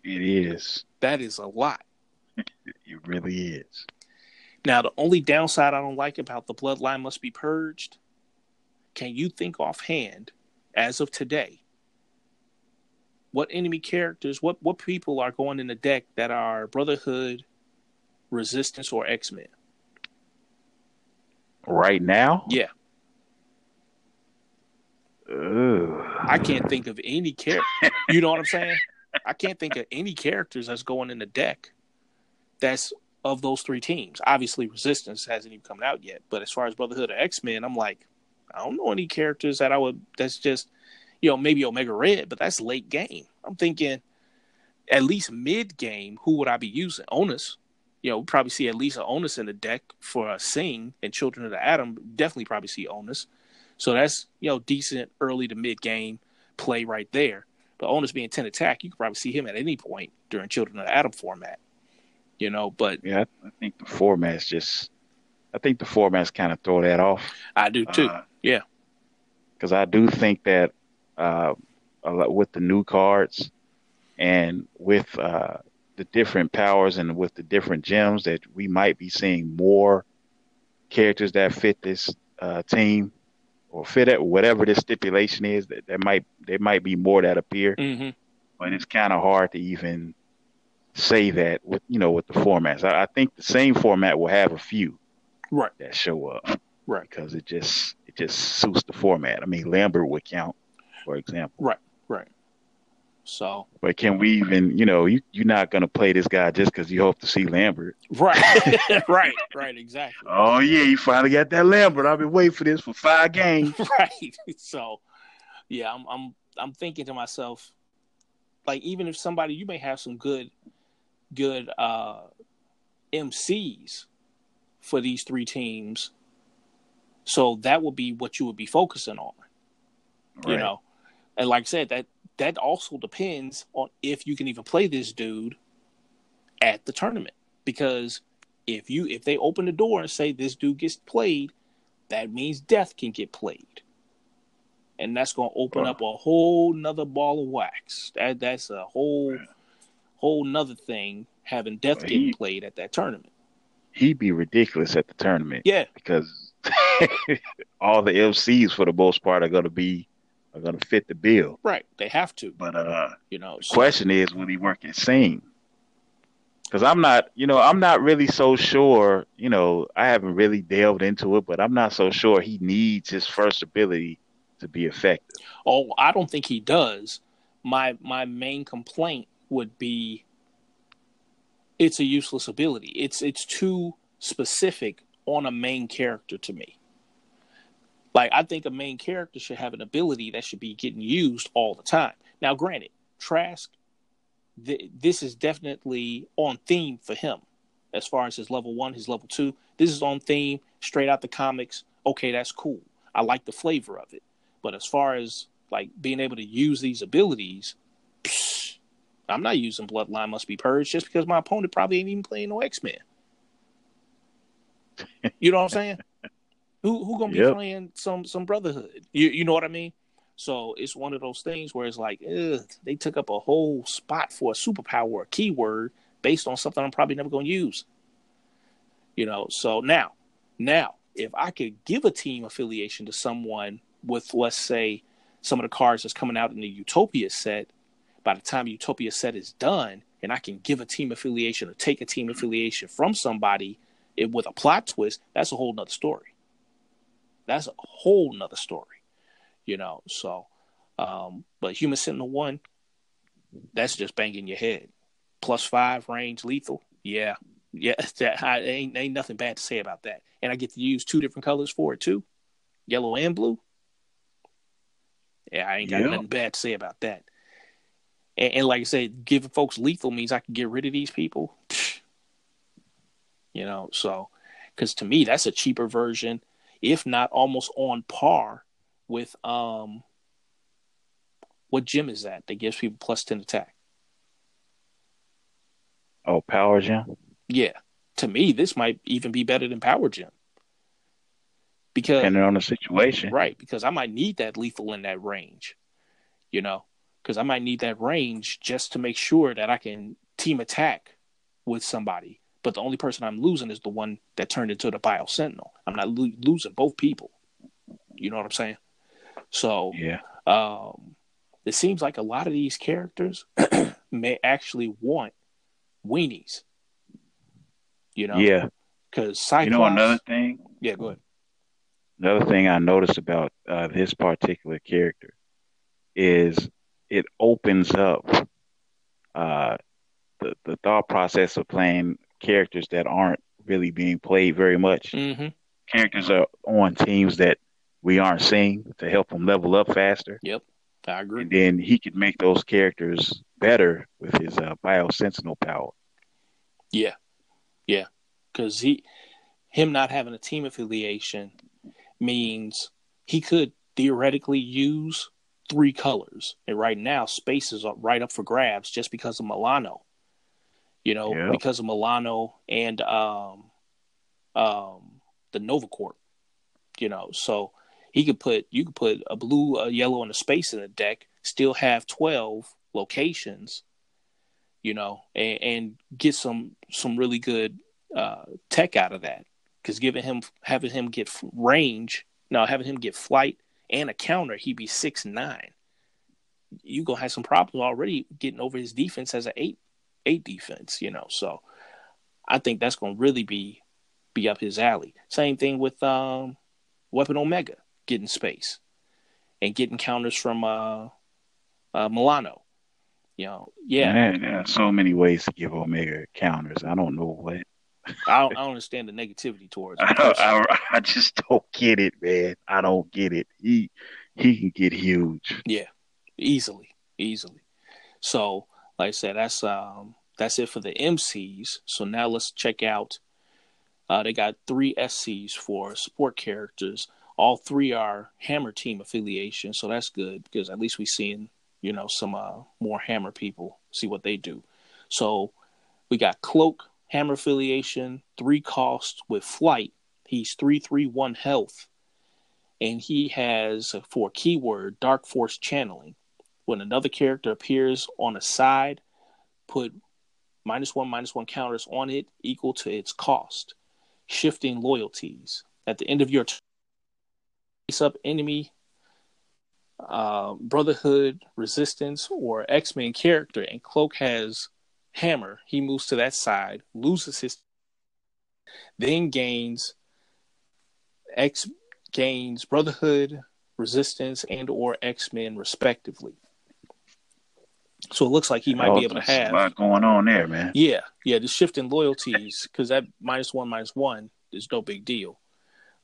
It is. That is a lot. It really is. Now, the only downside I don't like about the bloodline must be purged. Can you think offhand, as of today, what enemy characters, what people are going in the deck that are Brotherhood, Resistance, or X-Men? Right now? Yeah. Ooh. I can't think of any character. You know what I'm saying? I can't think of any characters that's going in the deck that's of those three teams. Obviously, Resistance hasn't even come out yet. But as far as Brotherhood or X-Men, I'm like, I don't know any characters that I would, that's just, you know, maybe Omega Red, but that's late game. I'm thinking at least mid-game, who would I be using? Onus. You know, we probably see at least an Onus in the deck for a Sing and Children of the Atom. Definitely probably see Onus. So that's, you know, decent early to mid-game play right there. But Onus being 10 attack, you could probably see him at any point during Children of the Atom format. You know, but... Yeah, I think the format's just... I think the format's kind of throw that off. I do, too. Yeah. Because I do think that with the new cards and with... the different powers and with the different gems that we might be seeing more characters that fit this team or fit at whatever this stipulation is, that there might be more that appear. Mm-hmm. But it's kind of hard to even say that with, you know, with the formats. I think the same format will have a few that show up. Right. Because it just suits the format. I mean, Lambert would count, for example. Right. So, but can we even, you know, you're not going to play this guy just because you hope to see Lambert. Right, exactly. Oh, yeah, you finally got that Lambert. I've been waiting for this for 5 games. Right. So, yeah, I'm thinking to myself, like, even if somebody, you may have some good MCs for these three teams. So that would be what you would be focusing on, right. You know. And like I said, that also depends on if you can even play this dude at the tournament. Because if they open the door and say this dude gets played, that means Death can get played. And that's going to open up a whole nother ball of wax. That's a whole nother thing, having Death getting played at that tournament. He'd be ridiculous at the tournament. Yeah. Because all the MCs, for the most part, are going to be going to fit the bill, right? They have to, but you know, so. The question is, will he work at Sing? Because I'm not really so sure. You know, I haven't really delved into it, but I'm not so sure he needs his first ability to be effective. Oh, I don't think he does. My main complaint would be it's a useless ability. It's too specific on a main character to me. Like, I think a main character should have an ability that should be getting used all the time. Now, granted, Trask, this is definitely on theme for him as far as his level 1, his level 2. This is on theme, straight out the comics. Okay, that's cool. I like the flavor of it. But as far as, like, being able to use these abilities, I'm not using Bloodline Must Be Purged just because my opponent probably ain't even playing no X-Men. You know what I'm saying? Who gonna be playing some Brotherhood? You know what I mean? So it's one of those things where it's like, they took up a whole spot for a superpower or a keyword based on something I'm probably never gonna use. You know, so now if I could give a team affiliation to someone with, let's say, some of the cards that's coming out in the Utopia set, by the time Utopia set is done, and I can give a team affiliation or take a team affiliation from somebody with a plot twist, that's a whole nother story. That's a whole nother story, you know. So, but Human Sentinel 1, that's just banging your head. +5 range, lethal. Yeah. Ain't nothing bad to say about that. And I get to use 2 different colors for it too, yellow and blue. Yeah, I ain't got nothing bad to say about that. And like I said, giving folks lethal means I can get rid of these people. You know, so because to me, that's a cheaper version. If not almost on par with what gem is that gives people +10 attack? Oh, Power Gen? Yeah. To me, this might even be better than Power Gen. Because, depending on the situation. Right, because I might need that lethal in that range, you know? Because I might need that range just to make sure that I can team attack with somebody. But the only person I'm losing is the one that turned into the Biosentinel. I'm not losing both people. You know what I'm saying? So yeah, it seems like a lot of these characters may actually want weenies. You know? Yeah. Because Cyclops... You know another thing? Yeah, go ahead. Another thing I noticed about this particular character is it opens up the thought process of playing characters that aren't really being played very much. Mm-hmm. Characters are on teams that we aren't seeing to help them level up faster. Yep, I agree. And then he could make those characters better with his Biosentinel power. Yeah, yeah. Because him not having a team affiliation... means he could theoretically use three colors. And right now, space is right up for grabs just because of Milano. You know, yep. Because of Milano and the Nova Corp. You know, so you could put a blue, a yellow, and a space in the deck, still have 12 locations, you know, and get some really good tech out of that. Because having him get flight and a counter, he'd be 6'9". You gonna have some problems already getting over his defense as an 8-8 defense, you know. So I think that's gonna really be up his alley. Same thing with Weapon Omega getting space and getting counters from Milano. You know, yeah. Man, there are so many ways to give Omega counters. I don't know what. I don't understand the negativity towards him. I just don't get it, man. I don't get it. He can get huge. Yeah, easily. So, like I said, that's it for the MCs. So now let's check out. They got 3 SCs for support characters. All 3 are Hammer team affiliation, so that's good because at least we're seeing, you know, some more Hammer people, see what they do. So we got Cloak. Hammer affiliation, 3 costs with flight. He's 3/3/1 health. And he has, for a keyword, Dark Force Channeling. When another character appears on a side, put -1/-1 counters on it equal to its cost. Shifting Loyalties. At the end of your turn, face up enemy, Brotherhood, Resistance, or X-Men character. And Cloak has... Hammer, he moves to that side, loses his, then gains Brotherhood, Resistance, and or X-Men respectively. So it looks like he might be able to have a lot going on there, man. Yeah, the Shifting Loyalties, because that -1/-1 is no big deal.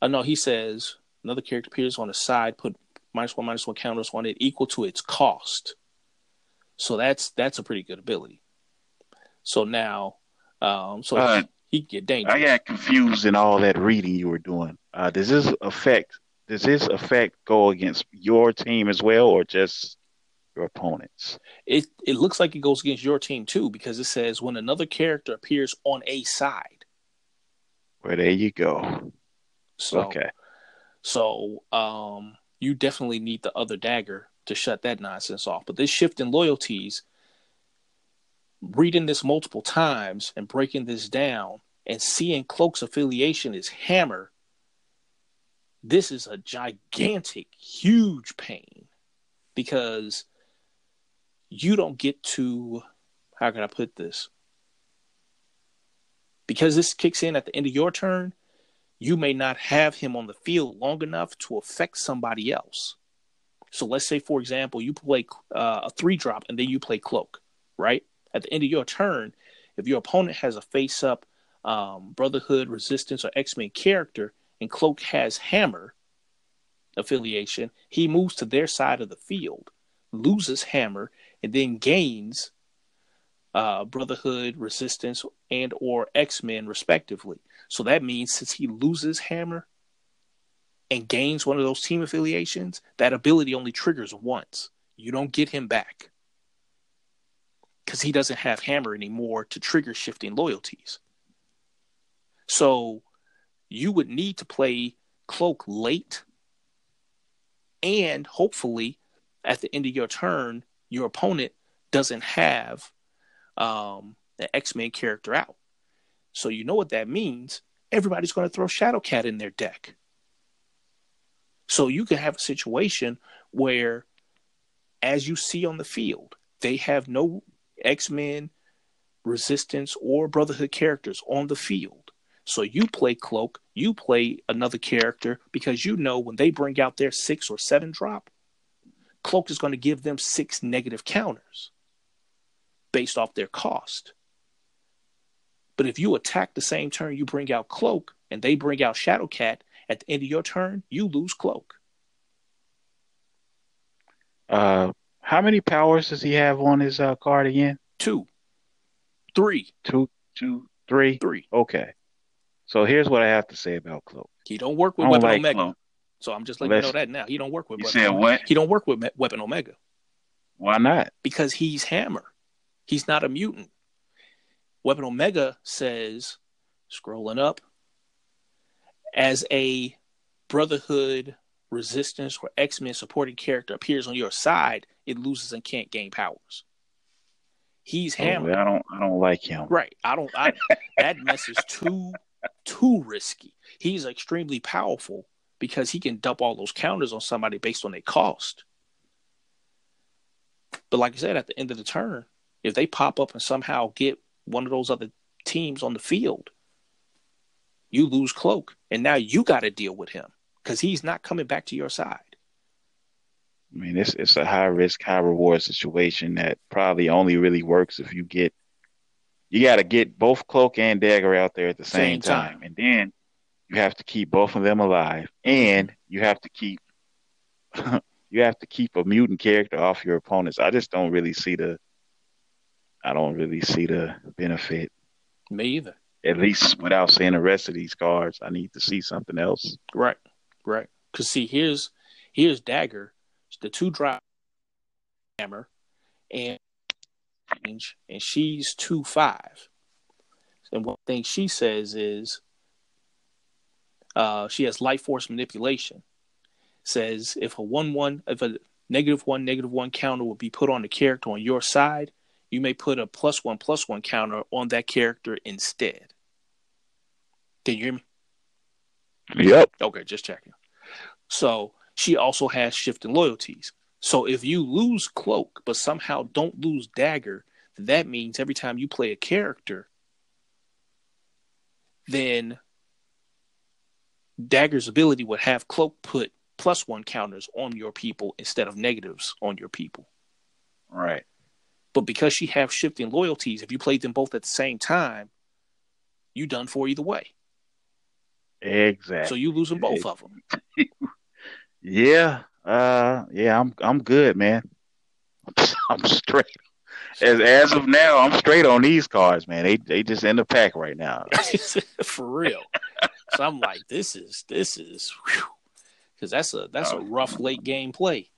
No, he says another character appears on the side, put -1/-1 counters on it equal to its cost. So that's a pretty good ability. So now, he can get dangerous. I got confused in all that reading you were doing. Does this effect go against your team as well, or just your opponents? It looks like it goes against your team too, because it says when another character appears on a side. Well, there you go. So, okay. So you definitely need the other dagger to shut that nonsense off. But this Shift in Loyalties. Reading this multiple times and breaking this down and seeing Cloak's affiliation is Hammer, this is a gigantic, huge pain because you don't get to, how can I put this? Because this kicks in at the end of your turn, you may not have him on the field long enough to affect somebody else. So let's say, for example, you play a 3-drop and then you play Cloak, right? At the end of your turn, if your opponent has a face-up Brotherhood, Resistance, or X-Men character, and Cloak has Hammer affiliation, he moves to their side of the field, loses Hammer, and then gains Brotherhood, Resistance, and or X-Men, respectively. So that means since he loses Hammer and gains one of those team affiliations, that ability only triggers once. You don't get him back. because he doesn't have Hammer anymore to trigger Shifting Loyalties. So you would need to play Cloak late, and hopefully at the end of your turn, your opponent doesn't have an X-Men character out. So you know what that means. Everybody's going to throw Shadowcat in their deck. So you can have a situation where, as you see on the field, they have no X-Men, Resistance, or Brotherhood characters on the field. So you play Cloak, you play another character, because you know when they bring out their 6 or 7 drop, Cloak is going to give them 6 negative counters based off their cost. But if you attack the same turn you bring out Cloak and they bring out Shadowcat, at the end of your turn, you lose Cloak. How many powers does he have on his card again? 2. 3. 2, 3? 3. Okay. So here's what I have to say about Cloak. He don't work with Weapon Omega. Cloak. So I'm just letting you know that now. He don't work with Weapon Omega. What? He don't work with Weapon Omega. Why not? Because he's Hammer. He's not a mutant. Weapon Omega says, scrolling up, as a Brotherhood, Resistance, or X-Men supporting character appears on your side, it loses and can't gain powers. He's Hammer. I don't like him. Right. That mess is too risky. He's extremely powerful because he can dump all those counters on somebody based on their cost. But like I said, at the end of the turn, if they pop up and somehow get one of those other teams on the field, you lose Cloak, and now you got to deal with him because he's not coming back to your side. I mean, it's a high-risk, high-reward situation that probably only really works if you got to get both Cloak and Dagger out there at the same time. And then you have to keep both of them alive, and you have to keep a mutant character off your opponents. I just don't really see the benefit. Me either. At least without seeing the rest of these cards, I need to see something else. Right. Because see, here's Dagger, the 2 drop Hammer, and she's 2/5. And one thing she says is, she has Life Force Manipulation. Says if a -1/-1 counter will be put on the character on your side, you may put a +1/+1 counter on that character instead. Can you hear me? Yep. Okay, just checking. So she also has Shifting Loyalties. So if you lose Cloak, but somehow don't lose Dagger, that means every time you play a character, then Dagger's ability would have Cloak put +1 counters on your people instead of negatives on your people. Right. But because she have Shifting Loyalties, if you played them both at the same time, you done for either way. Exactly. So you losing both of them. Yeah. Yeah, I'm good, man. I'm straight. As of now, I'm straight on these cards, man. They just in the pack right now. For real. So I'm like, this is because that's a rough late game play.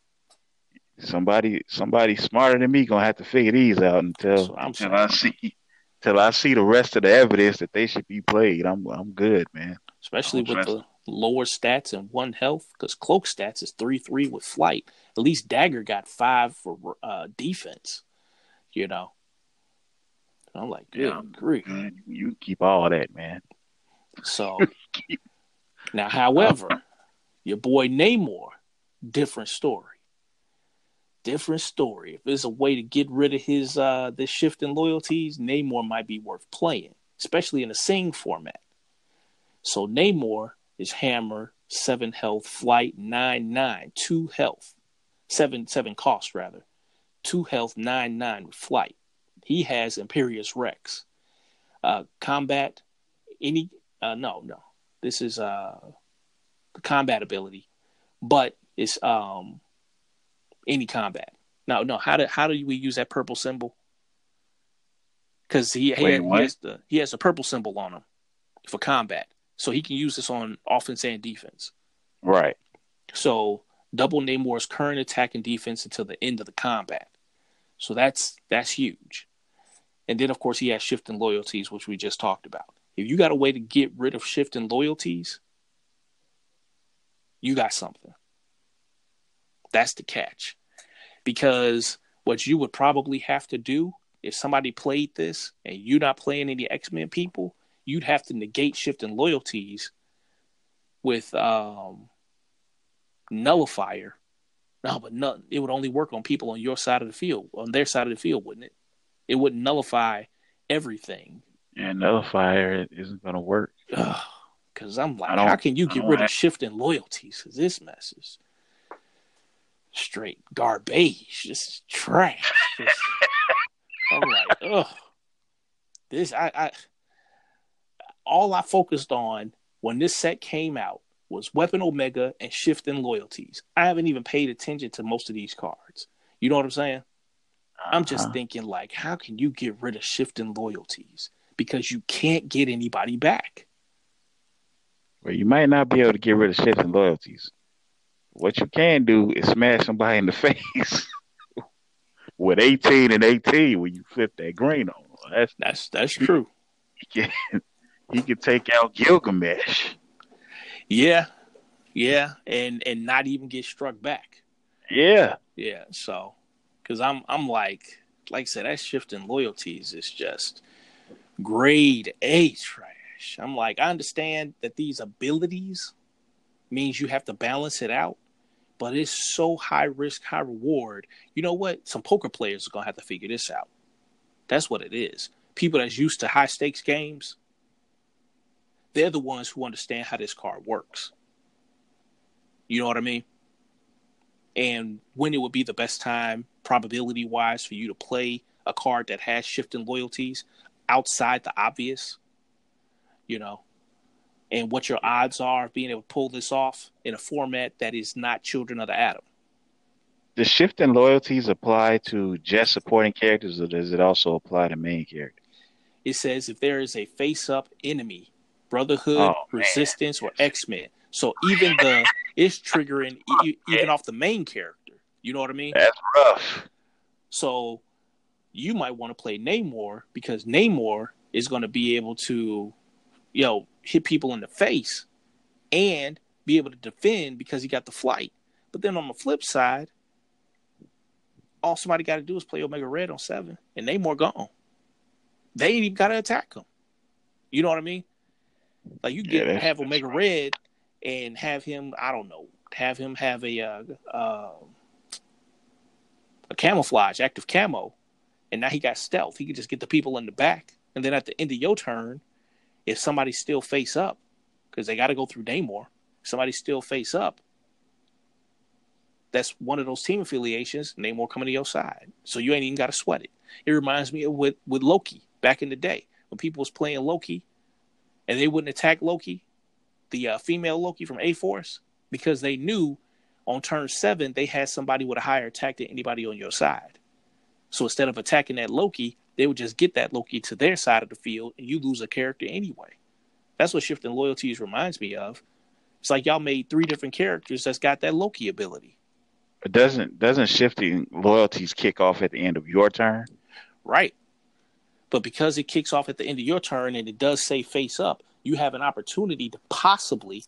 Somebody smarter than me gonna have to figure these out until I see the rest of the evidence that they should be played. I'm good, man. Especially with the lower stats and 1 health, because Cloak stats is 3/3 with flight. At least Dagger got 5 for defense. You know, and I'm like, good grief. You keep all of that, man. So now, however, your boy Namor, different story. Different story. If there's a way to get rid of his this Shifting Loyalties, Namor might be worth playing, especially in a Sing format. So Namor is Hammer, 7 health, flight, 9/9, 2 health, 7 cost rather, 2 health, 9/9 with flight. He has Imperious Rex, combat. This is the combat ability, but it's any combat. No. How do we use that purple symbol? Because he has a purple symbol on him for combat, so he can use this on offense and defense. Right. So double Namor's current attack and defense until the end of the combat. So that's huge. And then, of course, he has Shifting Loyalties, which we just talked about. If you got a way to get rid of Shifting Loyalties, you got something. That's the catch. Because what you would probably have to do, if somebody played this and you're not playing any X-Men people, you'd have to negate Shifting Loyalties with Nullifier. No, but none. It would only work on people on your side of the field, on their side of the field, wouldn't it? It would nullify everything. Yeah, Nullifier isn't going to work. Because I'm like, how can you get rid of Shifting Loyalties? Because this mess is straight garbage. This is trash. I'm like, ugh. All I focused on when this set came out was Weapon Omega and Shifting Loyalties. I haven't even paid attention to most of these cards. You know what I'm saying? I'm just thinking, like, how can you get rid of Shifting Loyalties? Because you can't get anybody back. Well, you might not be able to get rid of Shifting Loyalties. What you can do is smash somebody in the face with 18 and 18 when you flip that green on. That's true. He can take out Gilgamesh. Yeah, and not even get struck back. Yeah. So, because I'm like I said, that Shifting Loyalties is just grade A trash. I'm like, I understand that these abilities means you have to balance it out, but it's so high risk, high reward. You know what? Some poker players are gonna have to figure this out. That's what it is. People that's used to high stakes games, they're the ones who understand how this card works. You know what I mean? And when it would be the best time, probability-wise, for you to play a card that has Shifting Loyalties outside the obvious, you know, and what your odds are of being able to pull this off in a format that is not Children of the Atom. Does Shifting Loyalties apply to just supporting characters, or does it also apply to main characters? It says if there is a face-up enemy, Brotherhood, Resistance, or X-Men. So even it's triggering even off the main character. You know what I mean? That's rough. So you might want to play Namor, because Namor is going to be able to, you know, hit people in the face and be able to defend because he got the flight. But then on the flip side, all somebody got to do is play Omega Red on 7, and Namor gone. They ain't even got to attack him. You know what I mean? Like, you get have Omega Red and have him, I don't know, have him have a camouflage, active camo, and now he got stealth. He could just get the people in the back, and then at the end of your turn, if somebody's still face up, because they got to go through Namor, somebody's still face up, that's one of those team affiliations, Namor coming to your side. So you ain't even got to sweat it. It reminds me of with Loki back in the day. When people was playing Loki, and they wouldn't attack Loki, the female Loki from A-Force, because they knew on turn 7 they had somebody with a higher attack than anybody on your side. So instead of attacking that Loki, they would just get that Loki to their side of the field, and you lose a character anyway. That's what Shifting Loyalties reminds me of. It's like y'all made 3 different characters that's got that Loki ability. But doesn't Shifting Loyalties kick off at the end of your turn? Right. But because it kicks off at the end of your turn and it does say face up, you have an opportunity to possibly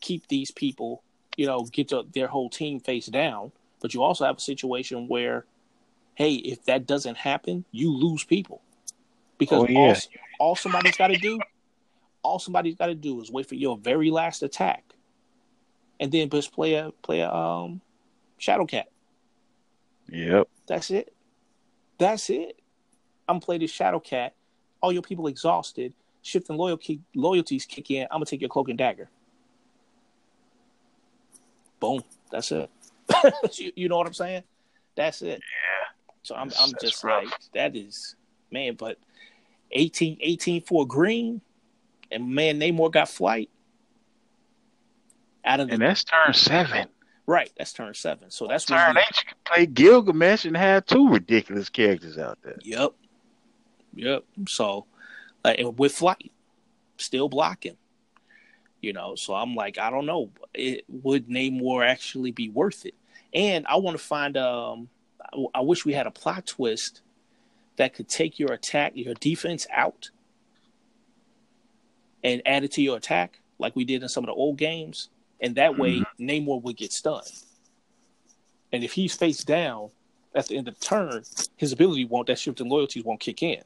keep these people, you know, get their whole team face down. But you also have a situation where, hey, if that doesn't happen, you lose people. Because all somebody's got to do, is wait for your very last attack. And then just play a Shadowcat. Yep. That's it. I'm playing this Shadowcat. All your people exhausted. Shifting loyalties kick in. I'm going to take your Cloak and Dagger. Boom. That's it. You know what I'm saying? That's it. Yeah. So I'm just rough. Like, that is, man, but 18 for green, and man, Namor got flight. And that's turn 7. Right, that's turn 7. So that's turn 8. You can play Gilgamesh and have 2 ridiculous characters out there. Yep. So, and with flight, still blocking. You know, so I'm like, I don't know. Would Namor actually be worth it? And I want to find. I wish we had a plot twist that could take your attack, your defense out and add it to your attack like we did in some of the old games. And that way, Namor would get stunned. And if he's face down at the end of the turn, his ability won't, that Shifting Loyalties won't kick in.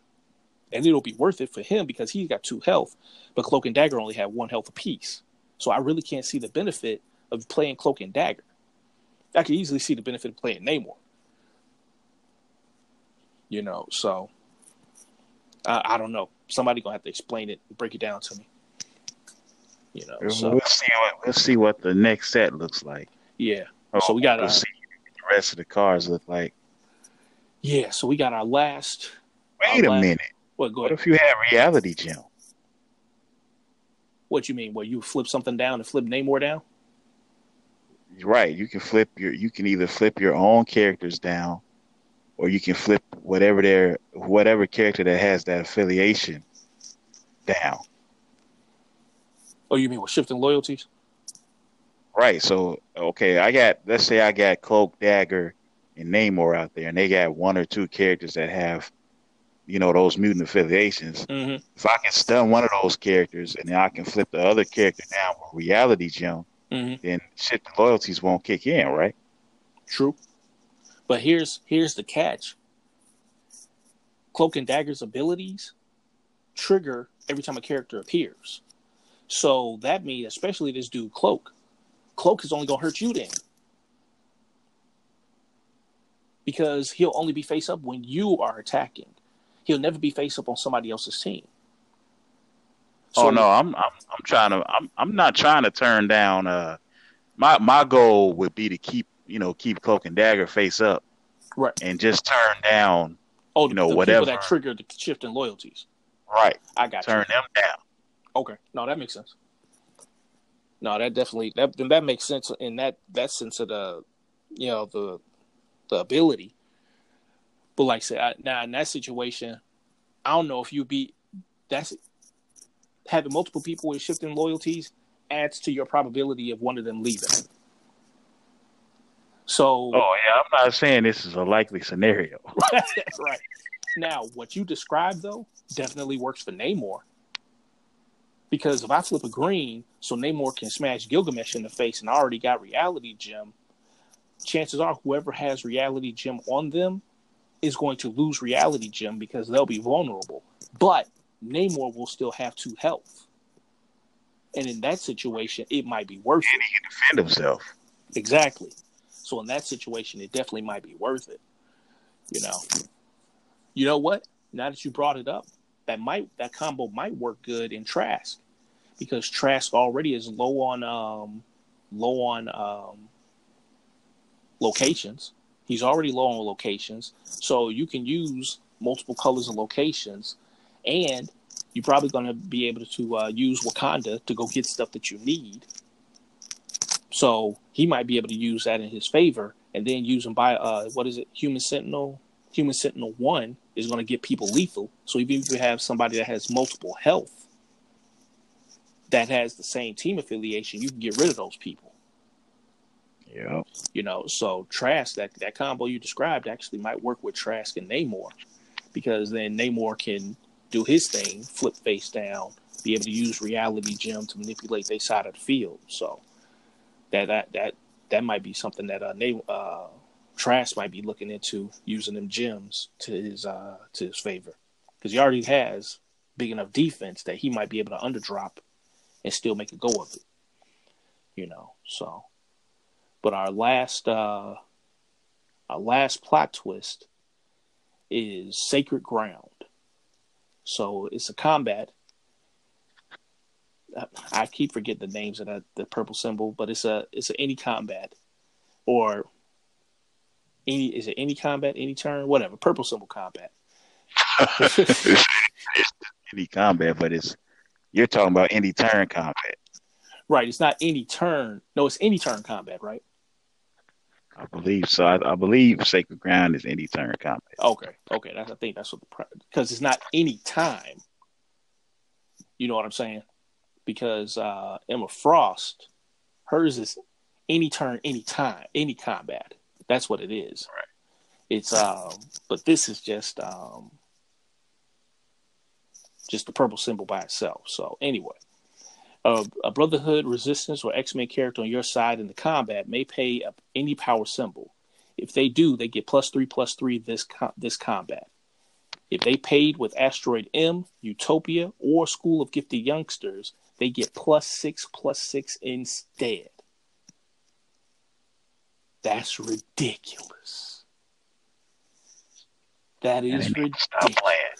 And it'll be worth it for him because he's got 2 health, but Cloak and Dagger only have 1 health apiece. So I really can't see the benefit of playing Cloak and Dagger. I can easily see the benefit of playing Namor. You know, so I don't know. Somebody gonna have to explain it and break it down to me. You know, so let's see what the next set looks like. Yeah. So we got see what the rest of the cards look like. Yeah. So we got our last. Wait a minute. What? Go ahead. What if you had Reality Gem? What you mean? Well, you flip something down and flip Namor down. Right. You can flip your. You can either flip your own characters down, or you can flip whatever character that has that affiliation down. Oh, you mean with Shifting Loyalties? Right. So, okay, let's say I got Cloak, Dagger, and Namor out there, and they got 1 or 2 characters that have, you know, those mutant affiliations. Mm-hmm. If I can stun one of those characters and then I can flip the other character down with Reality Gem, then Shifting Loyalties won't kick in, right? True. But here's the catch. Cloak and Dagger's abilities trigger every time a character appears. So that means, especially this dude, Cloak is only going to hurt you then. Because he'll only be face up when you are attacking. He'll never be face up on somebody else's team. So I'm not trying to turn down my goal would be to keep Cloak and Dagger face up. Right. And just turn down whatever people that trigger the Shifting Loyalties. Right. I got you. Turn them down. Okay. No, that makes sense. No, that definitely that makes sense in that sense of the ability. But like I said, now in that situation, I don't know if having multiple people with Shifting Loyalties adds to your probability of one of them leaving. So. Oh yeah, I'm not saying this is a likely scenario. Right. Now, what you described though definitely works for Namor. Because if I flip a green, so Namor can smash Gilgamesh in the face, and I already got Reality Gem, chances are whoever has Reality Gem on them is going to lose Reality Gem because they'll be vulnerable. But Namor will still have 2 health. And in that situation, it might be worth it. And he can defend himself. Exactly. So in that situation, it definitely might be worth it. You know. You know what? Now that you brought it up, that combo might work good in Trask, because Trask already is low on locations. He's already low on locations, so you can use multiple colors of locations, and you're probably going to be able to use Wakanda to go get stuff that you need. So he might be able to use that in his favor, and then use him by Human Sentinel 1 is going to get people lethal. So even if you have somebody that has multiple health that has the same team affiliation, you can get rid of those people. Yeah. You know, so Trask, that combo you described actually might work with Trask and Namor, because then Namor can do his thing, flip face down, be able to use Reality Gem to manipulate their side of the field. So that might be something that Trask might be looking into, using them gems to his favor, because he already has big enough defense that he might be able to underdrop and still make a go of it, you know. So, but our last plot twist is Sacred Ground. So it's a combat. I keep forgetting the names of the purple symbol, but it's any combat or. Is it any combat, any turn, whatever? Purple symbol combat. It's any combat, but you're talking about any turn combat, right? It's not any turn. No, it's any turn combat, right? I believe so. I believe Sacred Ground is any turn combat. Okay. I think that's what because it's not any time. You know what I'm saying? Because Emma Frost, hers is any turn, any time, any combat. That's what it is. Right. It's but this is just just the purple symbol by itself. So anyway, a Brotherhood, Resistance, or X-Men character on your side in the combat may pay any power symbol. If they do, they get +3/+3 this combat. If they paid with Asteroid M, Utopia, or School of Gifted Youngsters, they get +6/+6 instead. That's ridiculous. That is ridiculous. Stop playing.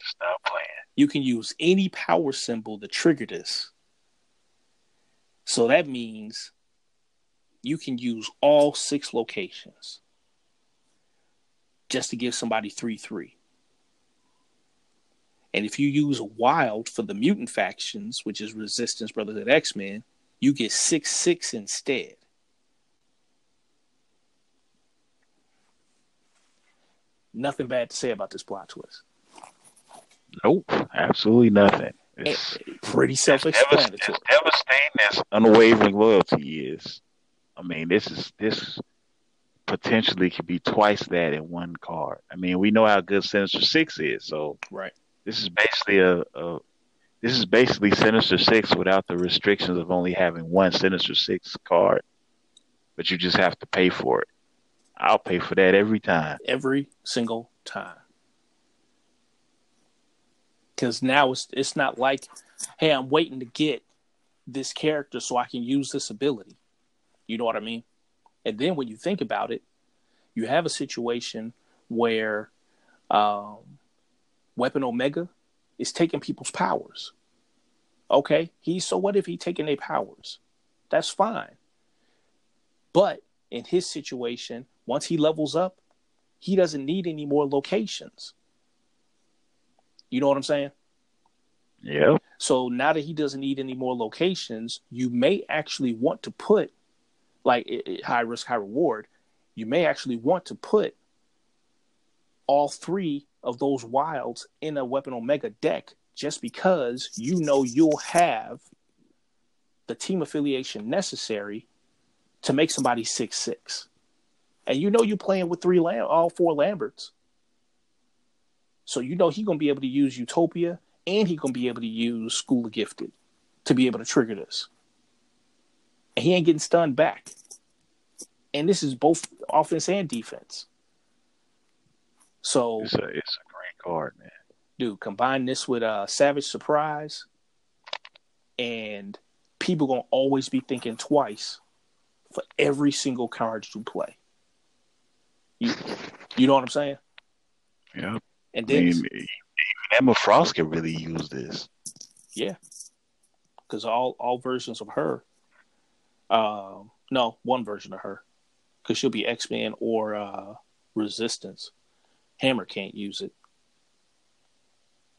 Stop playing. You can use any power symbol to trigger this. So that means you can use all 6 locations just to give somebody 3/3. And if you use Wild for the mutant factions, which is Resistance, Brotherhood, X-Men, you get 6/6 instead. Nothing bad to say about this plot twist. Nope, absolutely nothing. It's pretty self-explanatory. It's devastating as unwavering loyalty is. I mean, this potentially could be twice that in one card. I mean, we know how good Sinister Six is, so right. This is basically basically Sinister Six without the restrictions of only having one Sinister Six card, but you just have to pay for it. I'll pay for that every time. Every single time. Because now it's not like, hey, I'm waiting to get this character so I can use this ability. You know what I mean? And then when you think about it, you have a situation where Weapon Omega is taking people's powers. Okay, so what if he's taking their powers? That's fine. But in his situation, once he levels up, he doesn't need any more locations. You know what I'm saying? Yeah. So now that he doesn't need any more locations, you may actually want to put, like, high risk, high reward, you may actually want to put all 3 of those wilds in a Weapon Omega deck just because you know you'll have the team affiliation necessary to make somebody 6/6. And you know you're playing with all 4 Lamberts. So you know he's going to be able to use Utopia and he's going to be able to use School of Gifted to be able to trigger this. And he ain't getting stunned back. And this is both offense and defense. So it's a great card, man. Dude, combine this with Savage Surprise, and people gonna always be thinking twice for every single card you play. You know what I'm saying? Yeah. And then Emma Frost can really use this. Yeah, because all versions of her, one version of her, because she'll be X-Men or Resistance. Hammer can't use it.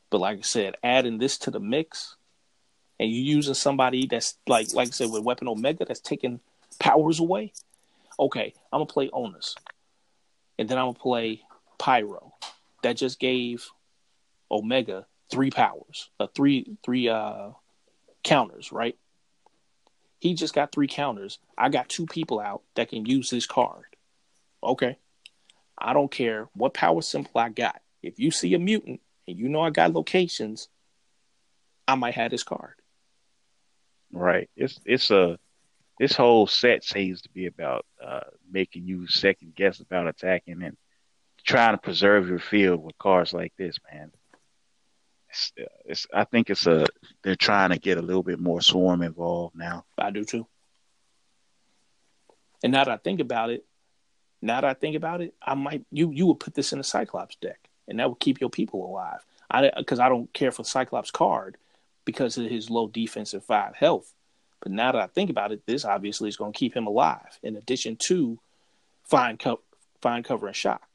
But like I said, adding this to the mix and you using somebody that's like I said, with Weapon Omega that's taking powers away. Okay, I'm going to play Onus. And then I'm going to play Pyro. That just gave Omega 3 powers. Three counters, right? He just got 3 counters. I got 2 people out that can use this card. Okay. I don't care what power symbol I got. If you see a mutant and you know I got locations, I might have this card. Right. This whole set seems to be about making you second guess about attacking and trying to preserve your field with cards like this, man. They're trying to get a little bit more swarm involved now. I do too. And now that I think about it, I might you would put this in a Cyclops deck, and that would keep your people alive. Because I don't care for Cyclops card because of his low defense and 5 health. But now that I think about it, this obviously is going to keep him alive. In addition to find cover and shock,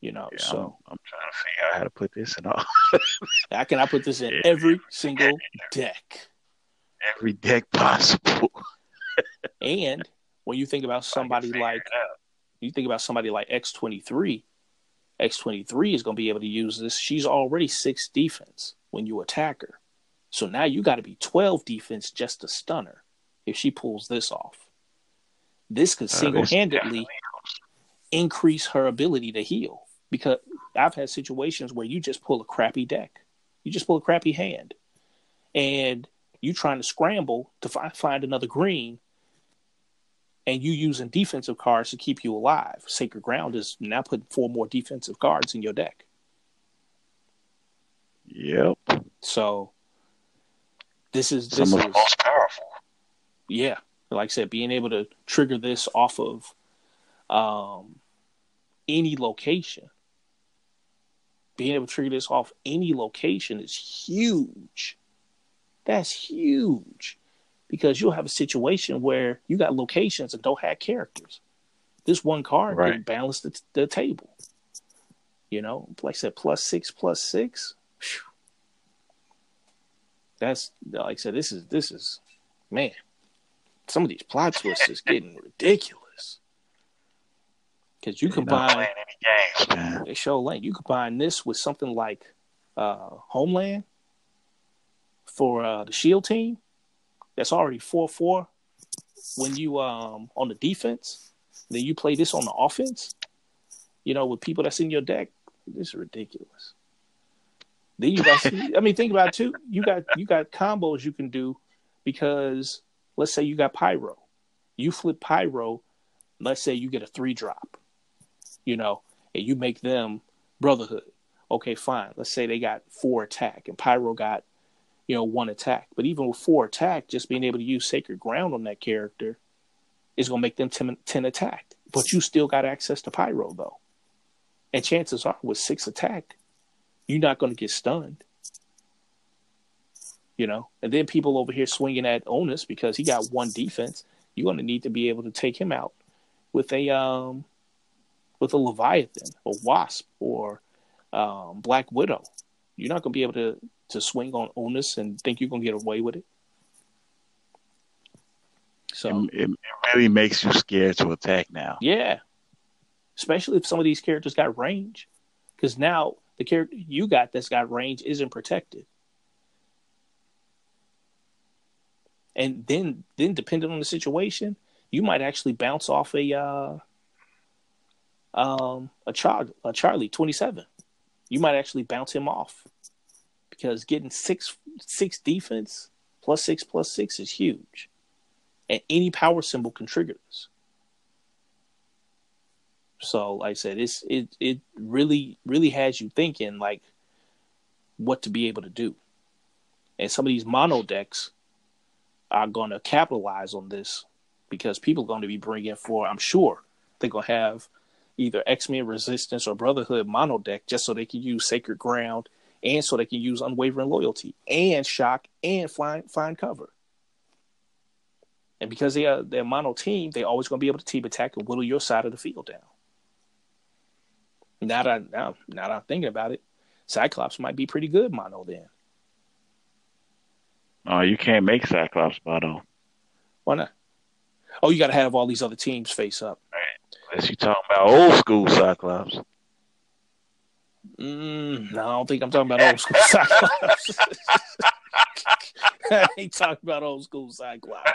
you know. Yeah, so I'm trying to figure out how to put this in all. How can I put this in every single deck? Every deck possible. And when you think about somebody like. You think about somebody like X-23. X-23 is going to be able to use this. She's already 6 defense when you attack her. So now you got to be 12 defense just to stun her if she pulls this off. This could single-handedly increase her ability to heal. because I've had situations where you just pull a crappy deck. You just pull a crappy hand. And you're trying to scramble to find another green, and you using defensive cards to keep you alive. Sacred Ground is now putting 4 more defensive cards in your deck. Yep. So this is the most powerful. Yeah. Like I said, being able to trigger this off of any location. Being able to trigger this off any location is huge. That's huge. Because you'll have a situation where you got locations that don't have characters. This one card can balance the table. You know, like I said, +6/+6. Whew. That's, like I said, this is, man, some of these plot twists is getting ridiculous. Because you combine, they show lane. You combine this with something like Homeland for the Shield team. That's already 4/4 when you on the defense. Then you play this on the offense. You know, with people that's in your deck, this is ridiculous. Then you got, I mean, think about it too. You got combos you can do because let's say you got Pyro. You flip Pyro. Let's say you get a 3-drop, you know, and you make them Brotherhood. Okay, fine. Let's say they got 4 attack and Pyro got, you know, 1 attack. But even with 4 attack, just being able to use Sacred Ground on that character is going to make them 10 attack. But you still got access to Pyro, though. And chances are, with 6 attack, you're not going to get stunned. You know? And then people over here swinging at Onus because he got 1 defense. You're going to need to be able to take him out with a Leviathan or Wasp or Black Widow. You're not going to be able to swing on Onus and think you're going to get away with it. So it really makes you scared to attack now. Yeah. Especially if some of these characters got range. Because now the character you got that's got range isn't protected. And then depending on the situation, you might actually bounce off a Charlie 27. You might actually bounce him off. Because getting six defense +6/+6 is huge, and any power symbol can trigger this. So, like I said, it really really has you thinking like what to be able to do, and some of these mono decks are going to capitalize on this because people are going to be bringing for. I'm sure they're going to have either X-Men Resistance or Brotherhood mono deck just so they can use Sacred Ground. And so they can use Unwavering Loyalty and Shock and find cover. And because they're mono team, they're always going to be able to team attack and whittle your side of the field down. Now that I'm thinking about it, Cyclops might be pretty good mono then. Oh, you can't make Cyclops mono. Why not? Oh, you got to have all these other teams face up. Unless you're talking about old school Cyclops. No, I don't think I'm talking about old school Cyclops. I ain't talking about old school Cyclops.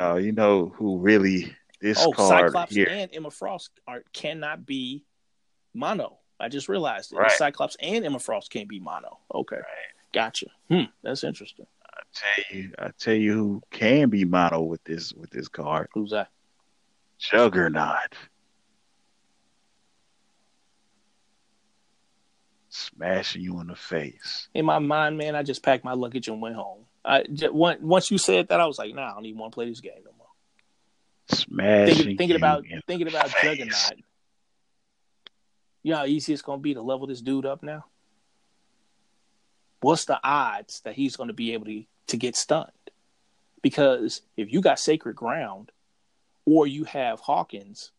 You know who really card Cyclops here. And Emma Frost cannot be mono. I just realized it. Right. Cyclops and Emma Frost can't be mono. Okay, right. Gotcha. That's interesting. I tell you who can be mono with this card. Who's that? Juggernaut. Smashing you in the face. In my mind, man, I just packed my luggage and went home. Once you said that, I was like, nah, I don't even want to play this game no more. Smashing thinking about Juggernaut. You know how easy it's going to be to level this dude up now? What's the odds that he's going to be able to get stunned? Because if you got Sacred Ground or you have Hawkins,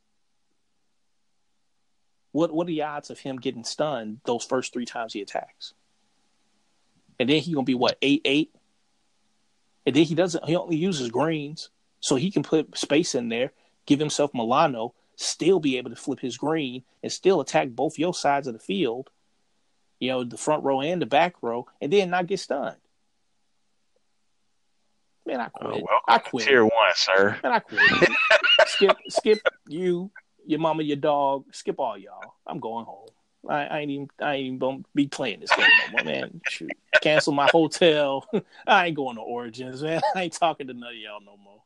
What are the odds of him getting stunned those first 3 times he attacks? And then he gonna be 8/8? And then he only uses greens, so he can put space in there, give himself Milano, still be able to flip his green, and still attack both your sides of the field, you know, the front row and the back row, and then not get stunned. Man, I quit. Welcome to Tier 1, sir. Man, I quit. Skip you. your mama, your dog, skip all y'all. I'm going home. I ain't even gonna be playing this game no more, man. Shoot. Cancel my hotel. I ain't going to Origins, man. I ain't talking to none of y'all no more.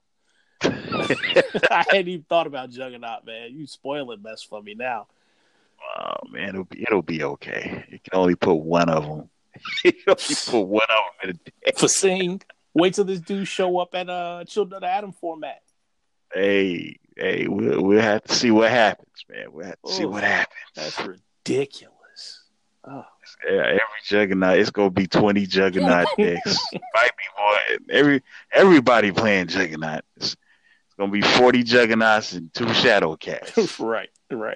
I hadn't even thought about Juggernaut, man. You spoiling mess for me now. Oh man, it'll be okay. You can only put one of them. You put one of them in a day. For Sing, wait till this dude show up at Children of the Atom format. Hey, we'll have to see what happens, man. We'll have to see what happens. That's ridiculous. Oh. Yeah, every Juggernaut, it's gonna be 20 Juggernaut decks. Might be more. Everybody playing Juggernaut. It's gonna be 40 Juggernauts and 2 Shadowcats. Right.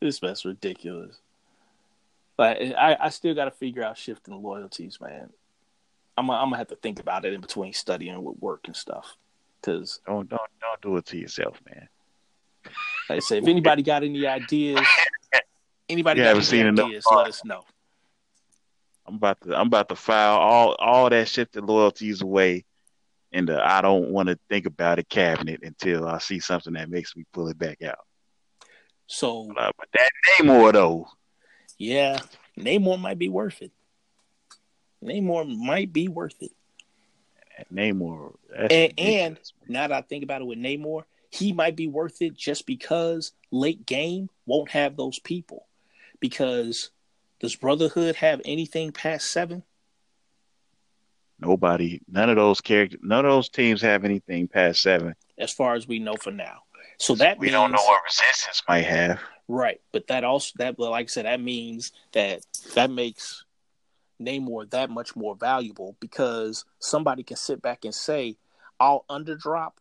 This mess ridiculous. But I still got to figure out shifting loyalties, man. I'm gonna have to think about it in between studying with work and stuff. Cause don't do it to yourself, man. Like I say, if anybody got any ideas, let us know. I'm about to file all that shifted loyalties away in the I don't want to think about it cabinet until I see something that makes me pull it back out. So, but that Namor though, yeah, Namor might be worth it. Namor, and now that I think about it with Namor, he might be worth it just because late game won't have those people. Because does Brotherhood have anything past 7? Nobody, none of those teams have anything past 7, as far as we know for now. So that we don't know what Resistance might have, right? But that also like I said, that means that makes Namor that much more valuable because somebody can sit back and say, I'll underdrop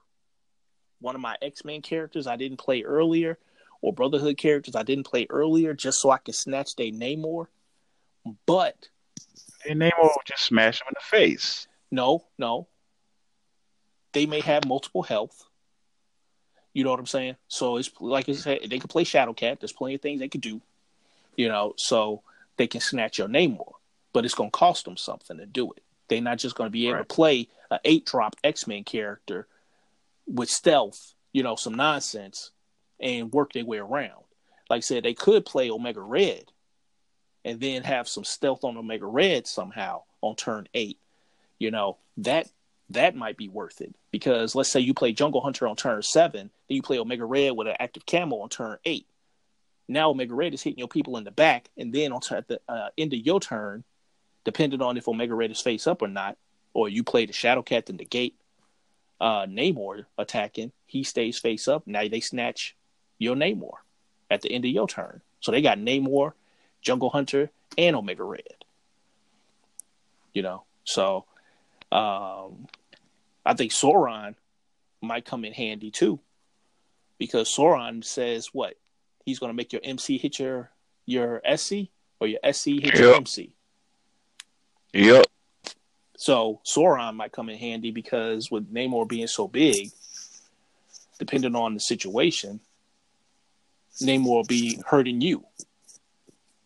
one of my X-Men characters I didn't play earlier or Brotherhood characters I didn't play earlier just so I can snatch their Namor. But and Namor will just smash him in the face. No. They may have multiple health. You know what I'm saying? So it's like I said, they could play Shadowcat. There's plenty of things they could do. You know, so they can snatch your Namor. But it's going to cost them something to do it. They're not just going to be able to play an 8-drop X-Men character with stealth, you know, some nonsense, and work their way around. Like I said, they could play Omega Red and then have some stealth on Omega Red somehow on turn 8. You know, that might be worth it. Because let's say you play Jungle Hunter on turn 7, then you play Omega Red with an active camo on turn 8. Now Omega Red is hitting your people in the back, and then at the end of your turn, depending on if Omega Red is face up or not, or you play the Shadowcat and negate Namor attacking, he stays face up. Now they snatch your Namor at the end of your turn. So they got Namor, Jungle Hunter, and Omega Red. You know, so I think Sauron might come in handy too, because Sauron says what? He's going to make your MC hit your SC or your SC hit your MC. Yep. So Sauron might come in handy because with Namor being so big, depending on the situation, Namor will be hurting you.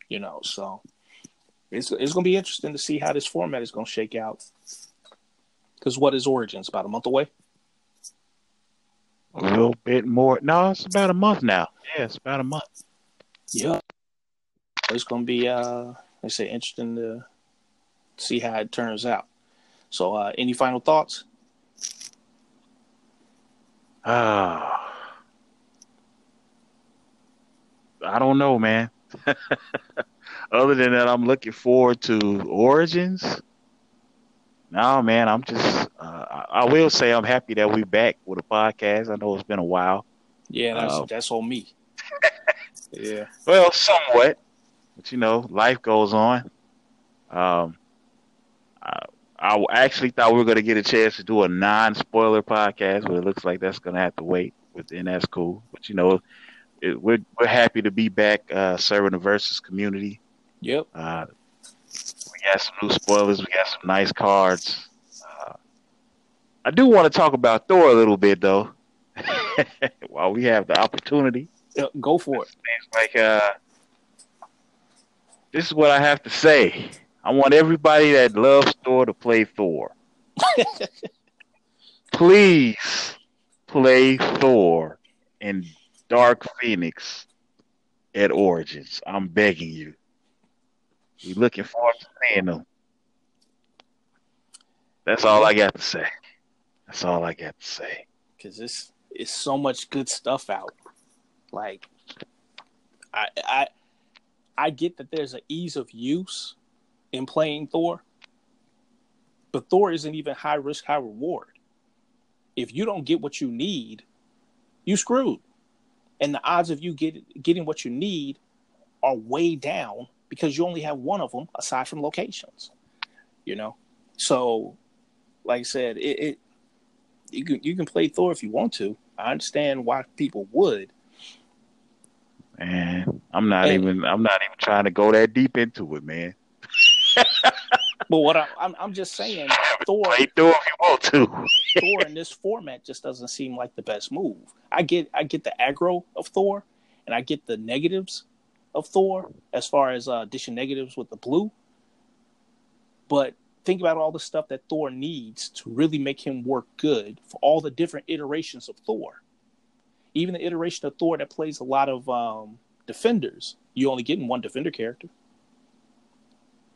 You know, so it's going to be interesting to see how this format is going to shake out. Because what is Origins? About a month away? A little bit more. No, it's about a month now. Yeah, it's about a month. Yeah. It's going to be, interesting to see how it turns out. So, any final thoughts? I don't know, man. Other than that, I'm looking forward to Origins. No, man, I'm just I will say I'm happy that we're back with a podcast. I know it's been a while. Yeah, that's on me. Yeah. Well, somewhat. But, you know, life goes on. I actually thought we were going to get a chance to do a non-spoiler podcast, but it looks like that's going to have to wait. And that's cool. But, you know, we're happy to be back serving the Versus community. Yep. We got some new spoilers. We got some nice cards. I do want to talk about Thor a little bit, though, while we have the opportunity. Yeah, go for it. It's like, this is what I have to say. I want everybody that loves Thor to play Thor. Please play Thor and Dark Phoenix at Origins. I'm begging you. We looking forward to seeing them. That's all I got to say. That's all I got to say. Because this is so much good stuff out. Like, I get that there's an ease of use in playing Thor, but Thor isn't even high risk, high reward. If you don't get what you need, you screwed. And the odds of you getting what you need are way down because you only have one of them aside from locations, you know? So, like I said, you can play Thor if you want to. I understand why people would. Man, I'm not even trying to go that deep into it, man. But what I'm just saying, Thor if you want to. Thor in this format just doesn't seem like the best move. I get the aggro of Thor, and I get the negatives of Thor as far as dishing negatives with the blue. But think about all the stuff that Thor needs to really make him work good for all the different iterations of Thor. Even the iteration of Thor that plays a lot of defenders, you only get in one defender character.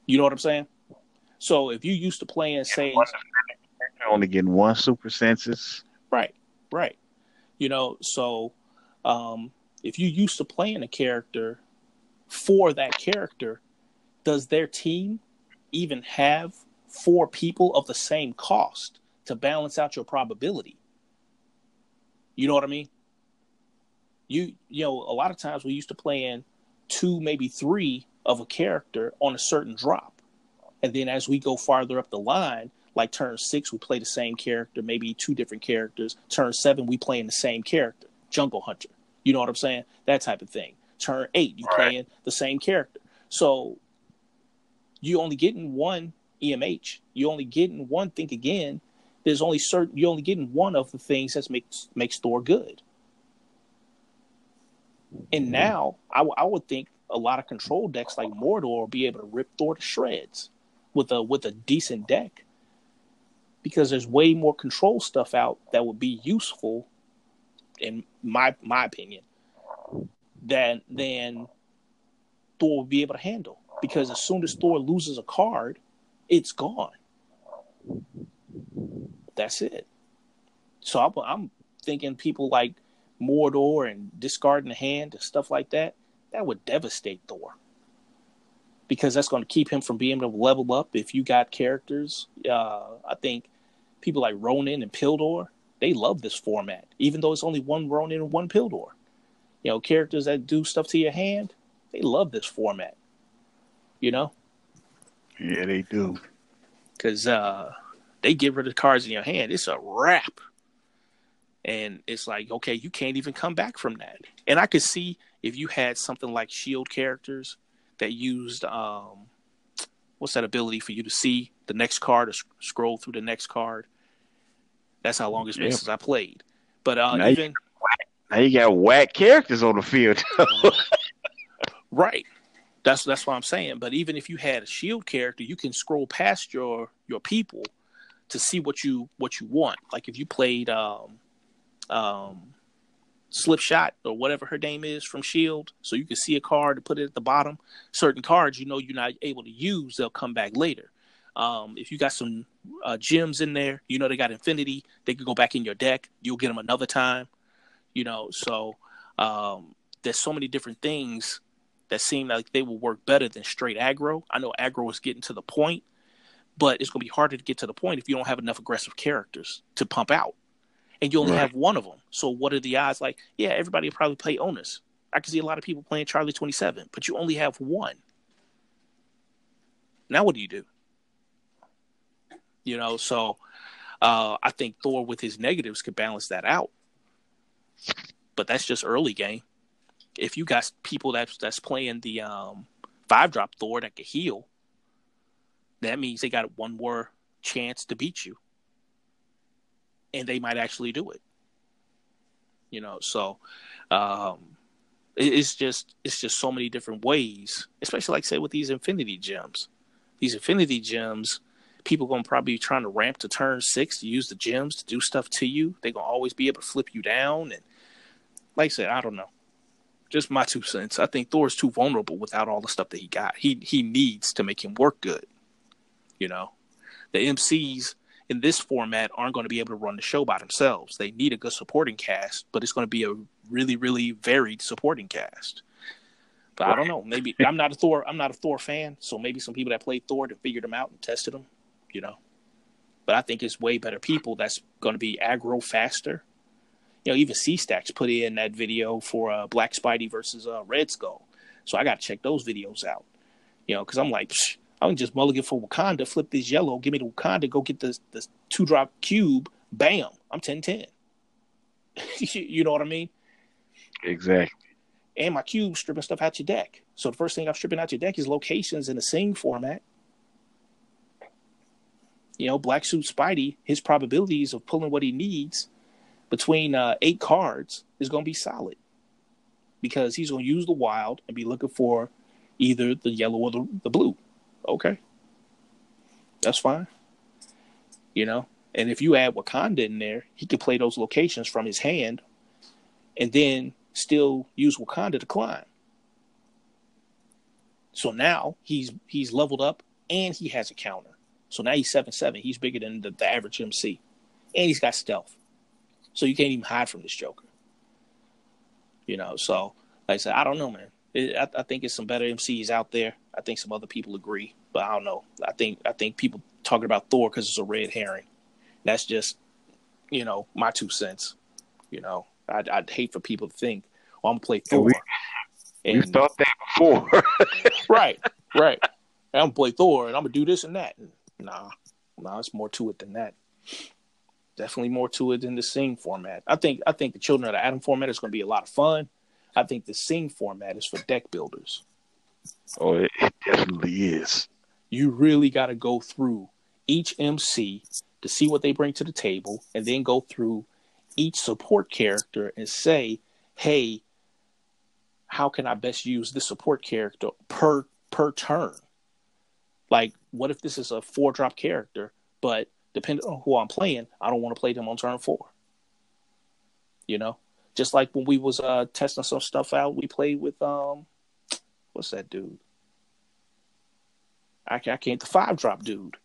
You know what I'm saying? So if you used to playing, say, you're only getting one super senses. Right. You know, so if you used to playing a character for that character, does their team even have four people of the same cost to balance out your probability? You know what I mean? You know, a lot of times we used to play in two, maybe three of a character on a certain drop. And then as we go farther up the line, like turn 6, we play the same character, maybe two different characters. Turn 7, we play in the same character, Jungle Hunter. You know what I'm saying? That type of thing. Turn 8, you play in the same character. So you only getting one EMH. You only getting one think again. There's only certain, you only getting one of the things that makes Thor good. And now, I would think a lot of control decks like Mordor will be able to rip Thor to shreds with a decent deck, because there's way more control stuff out that would be useful, in my opinion, than Thor would be able to handle. Because as soon as Thor loses a card, it's gone. That's it. So I'm thinking people like Mordor and discarding the hand and stuff like that, that would devastate Thor, because that's going to keep him from being able to level up. If you got characters, I think people like Ronin and Pildor, they love this format, even though it's only one Ronin and one Pildor. You know, characters that do stuff to your hand, they love this format, you know? Yeah, they do. Because they get rid of cards in your hand, it's a wrap. And it's like, okay, you can't even come back from that. And I could see if you had something like Shield characters that used, what's that ability for you to see the next card or scroll through the next card? That's how long it's been since I played. But now you got whack characters on the field. Right. That's what I'm saying. But even if you had a Shield character, you can scroll past your people to see what you want. Like if you played Slipshot or whatever her name is from Shield, so you can see a card to put it at the bottom. Certain cards, you know, you're not able to use, they'll come back later. If you got some gems in there, you know, they got infinity, they could go back in your deck, you'll get them another time, you know. So there's so many different things that seem like they will work better than straight aggro. I know aggro is getting to the point, but it's going to be harder to get to the point if you don't have enough aggressive characters to pump out. And you only have one of them. So what are the odds? Like, yeah, everybody will probably play Onus. I can see a lot of people playing Charlie 27, but you only have one. Now what do? You know, so I think Thor with his negatives could balance that out. But that's just early game. If you got people that's playing the 5-drop Thor that can heal, that means they got one more chance to beat you. And they might actually do it, you know. So it's just so many different ways, especially like say with these infinity gems. These infinity gems, people gonna probably be trying to ramp to turn 6 to use the gems to do stuff to you. They gonna always be able to flip you down, and like I said, I don't know. Just my two cents. I think Thor's too vulnerable without all the stuff that he got. He needs to make him work good. You know, the MCs in this format aren't going to be able to run the show by themselves. They need a good supporting cast, but it's going to be a really, really varied supporting cast. But right. I don't know. Maybe I'm not a Thor fan. So maybe some people that played Thor and figured him out and tested him, you know. But I think it's way better people that's going to be aggro faster. You know, even C-Stacks put in that video for Black Spidey versus Red Skull. So I got to check those videos out, you know, because I'm like, I can just mulligan for Wakanda, flip this yellow, give me the Wakanda, go get the 2-drop cube, bam, I'm 10-10. You know what I mean? Exactly. And my cube stripping stuff out your deck. So the first thing I'm stripping out your deck is locations in the Sing format. You know, Black Suit Spidey, his probabilities of pulling what he needs between 8 cards is going to be solid. Because he's going to use the wild and be looking for either the yellow or the blue. Okay, that's fine. You know, and if you add Wakanda in there, he could play those locations from his hand and then still use Wakanda to climb. So now he's leveled up and he has a counter. So now he's 7-7. He's bigger than the average MC. And he's got stealth. So you can't even hide from this Joker. You know, so like I said, I don't know, man. I think it's some better MCs out there. I think some other people agree, but I don't know. I think people talking about Thor because it's a red herring. That's just, you know, my 2 cents. You know, I'd hate for people to think, "Oh, I'm gonna play Thor." You thought that before, right? I'm gonna play Thor and I'm gonna do this and that. Nah, it's more to it than that. Definitely more to it than the Sing format. I think the Children of the Atom format is gonna be a lot of fun. I think the Sing format is for deck builders. Oh, it definitely is. You really got to go through each MC to see what they bring to the table and then go through each support character and say, hey, how can I best use this support character per turn? Like, what if this is a 4-drop character, but depending on who I'm playing, I don't want to play them on turn 4. You know? Just like when we was testing some stuff out, we played with, what's that dude? I can't, the 5-drop dude.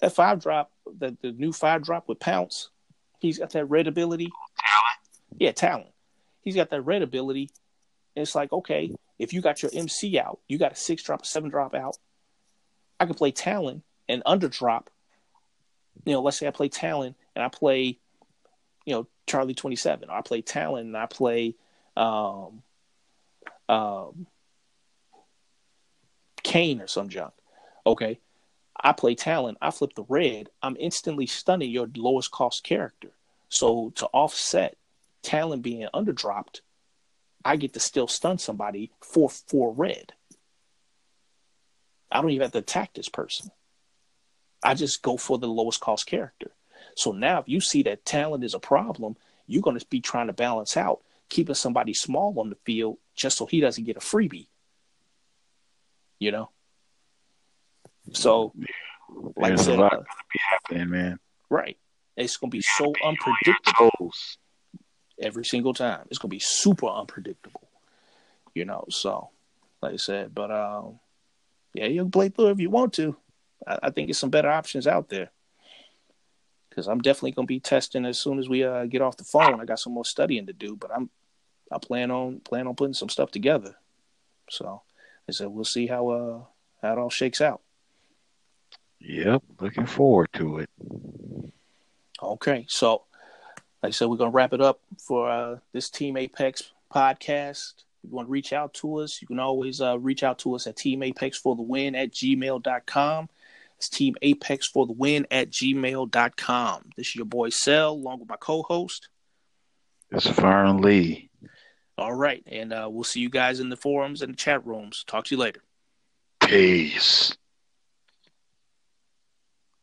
That 5-drop, the new 5-drop with Pounce, he's got that red ability. Talent. He's got that red ability. And it's like, okay, if you got your MC out, you got a 6-drop, a 7-drop out, I can play Talon and underdrop. You know, let's say I play Talon and I play, you know, Charlie 27. Or I play Talon and I play Kane or some junk. Okay. I play Talon. I flip the red. I'm instantly stunning your lowest cost character. So to offset Talon being underdropped, I get to still stun somebody for red. I don't even have to attack this person. I just go for the lowest cost character. So now if you see that Talent is a problem, you're going to be trying to balance out, keeping somebody small on the field just so he doesn't get a freebie. You know? So, like there's I said, a lot going to be happening, man. Right. It's going to be so unpredictable every single time. It's going to be super unpredictable. You know? So, like I said, but, yeah, you can play through if you want to. I think there's some better options out there. Because I'm definitely going to be testing as soon as we get off the phone. I got some more studying to do, but I plan on putting some stuff together. So I said we'll see how it all shakes out. Yep, looking forward to it. Okay, so like I said, we're going to wrap it up for this Team Apex podcast. If you want to reach out to us, you can always reach out to us at teamapexforthewin@gmail.com. It's Team Apex for the win @gmail.com. This is your boy Sel, along with my co-host. It's Vern Lee. All right, and we'll see you guys in the forums and the chat rooms. Talk to you later. Peace.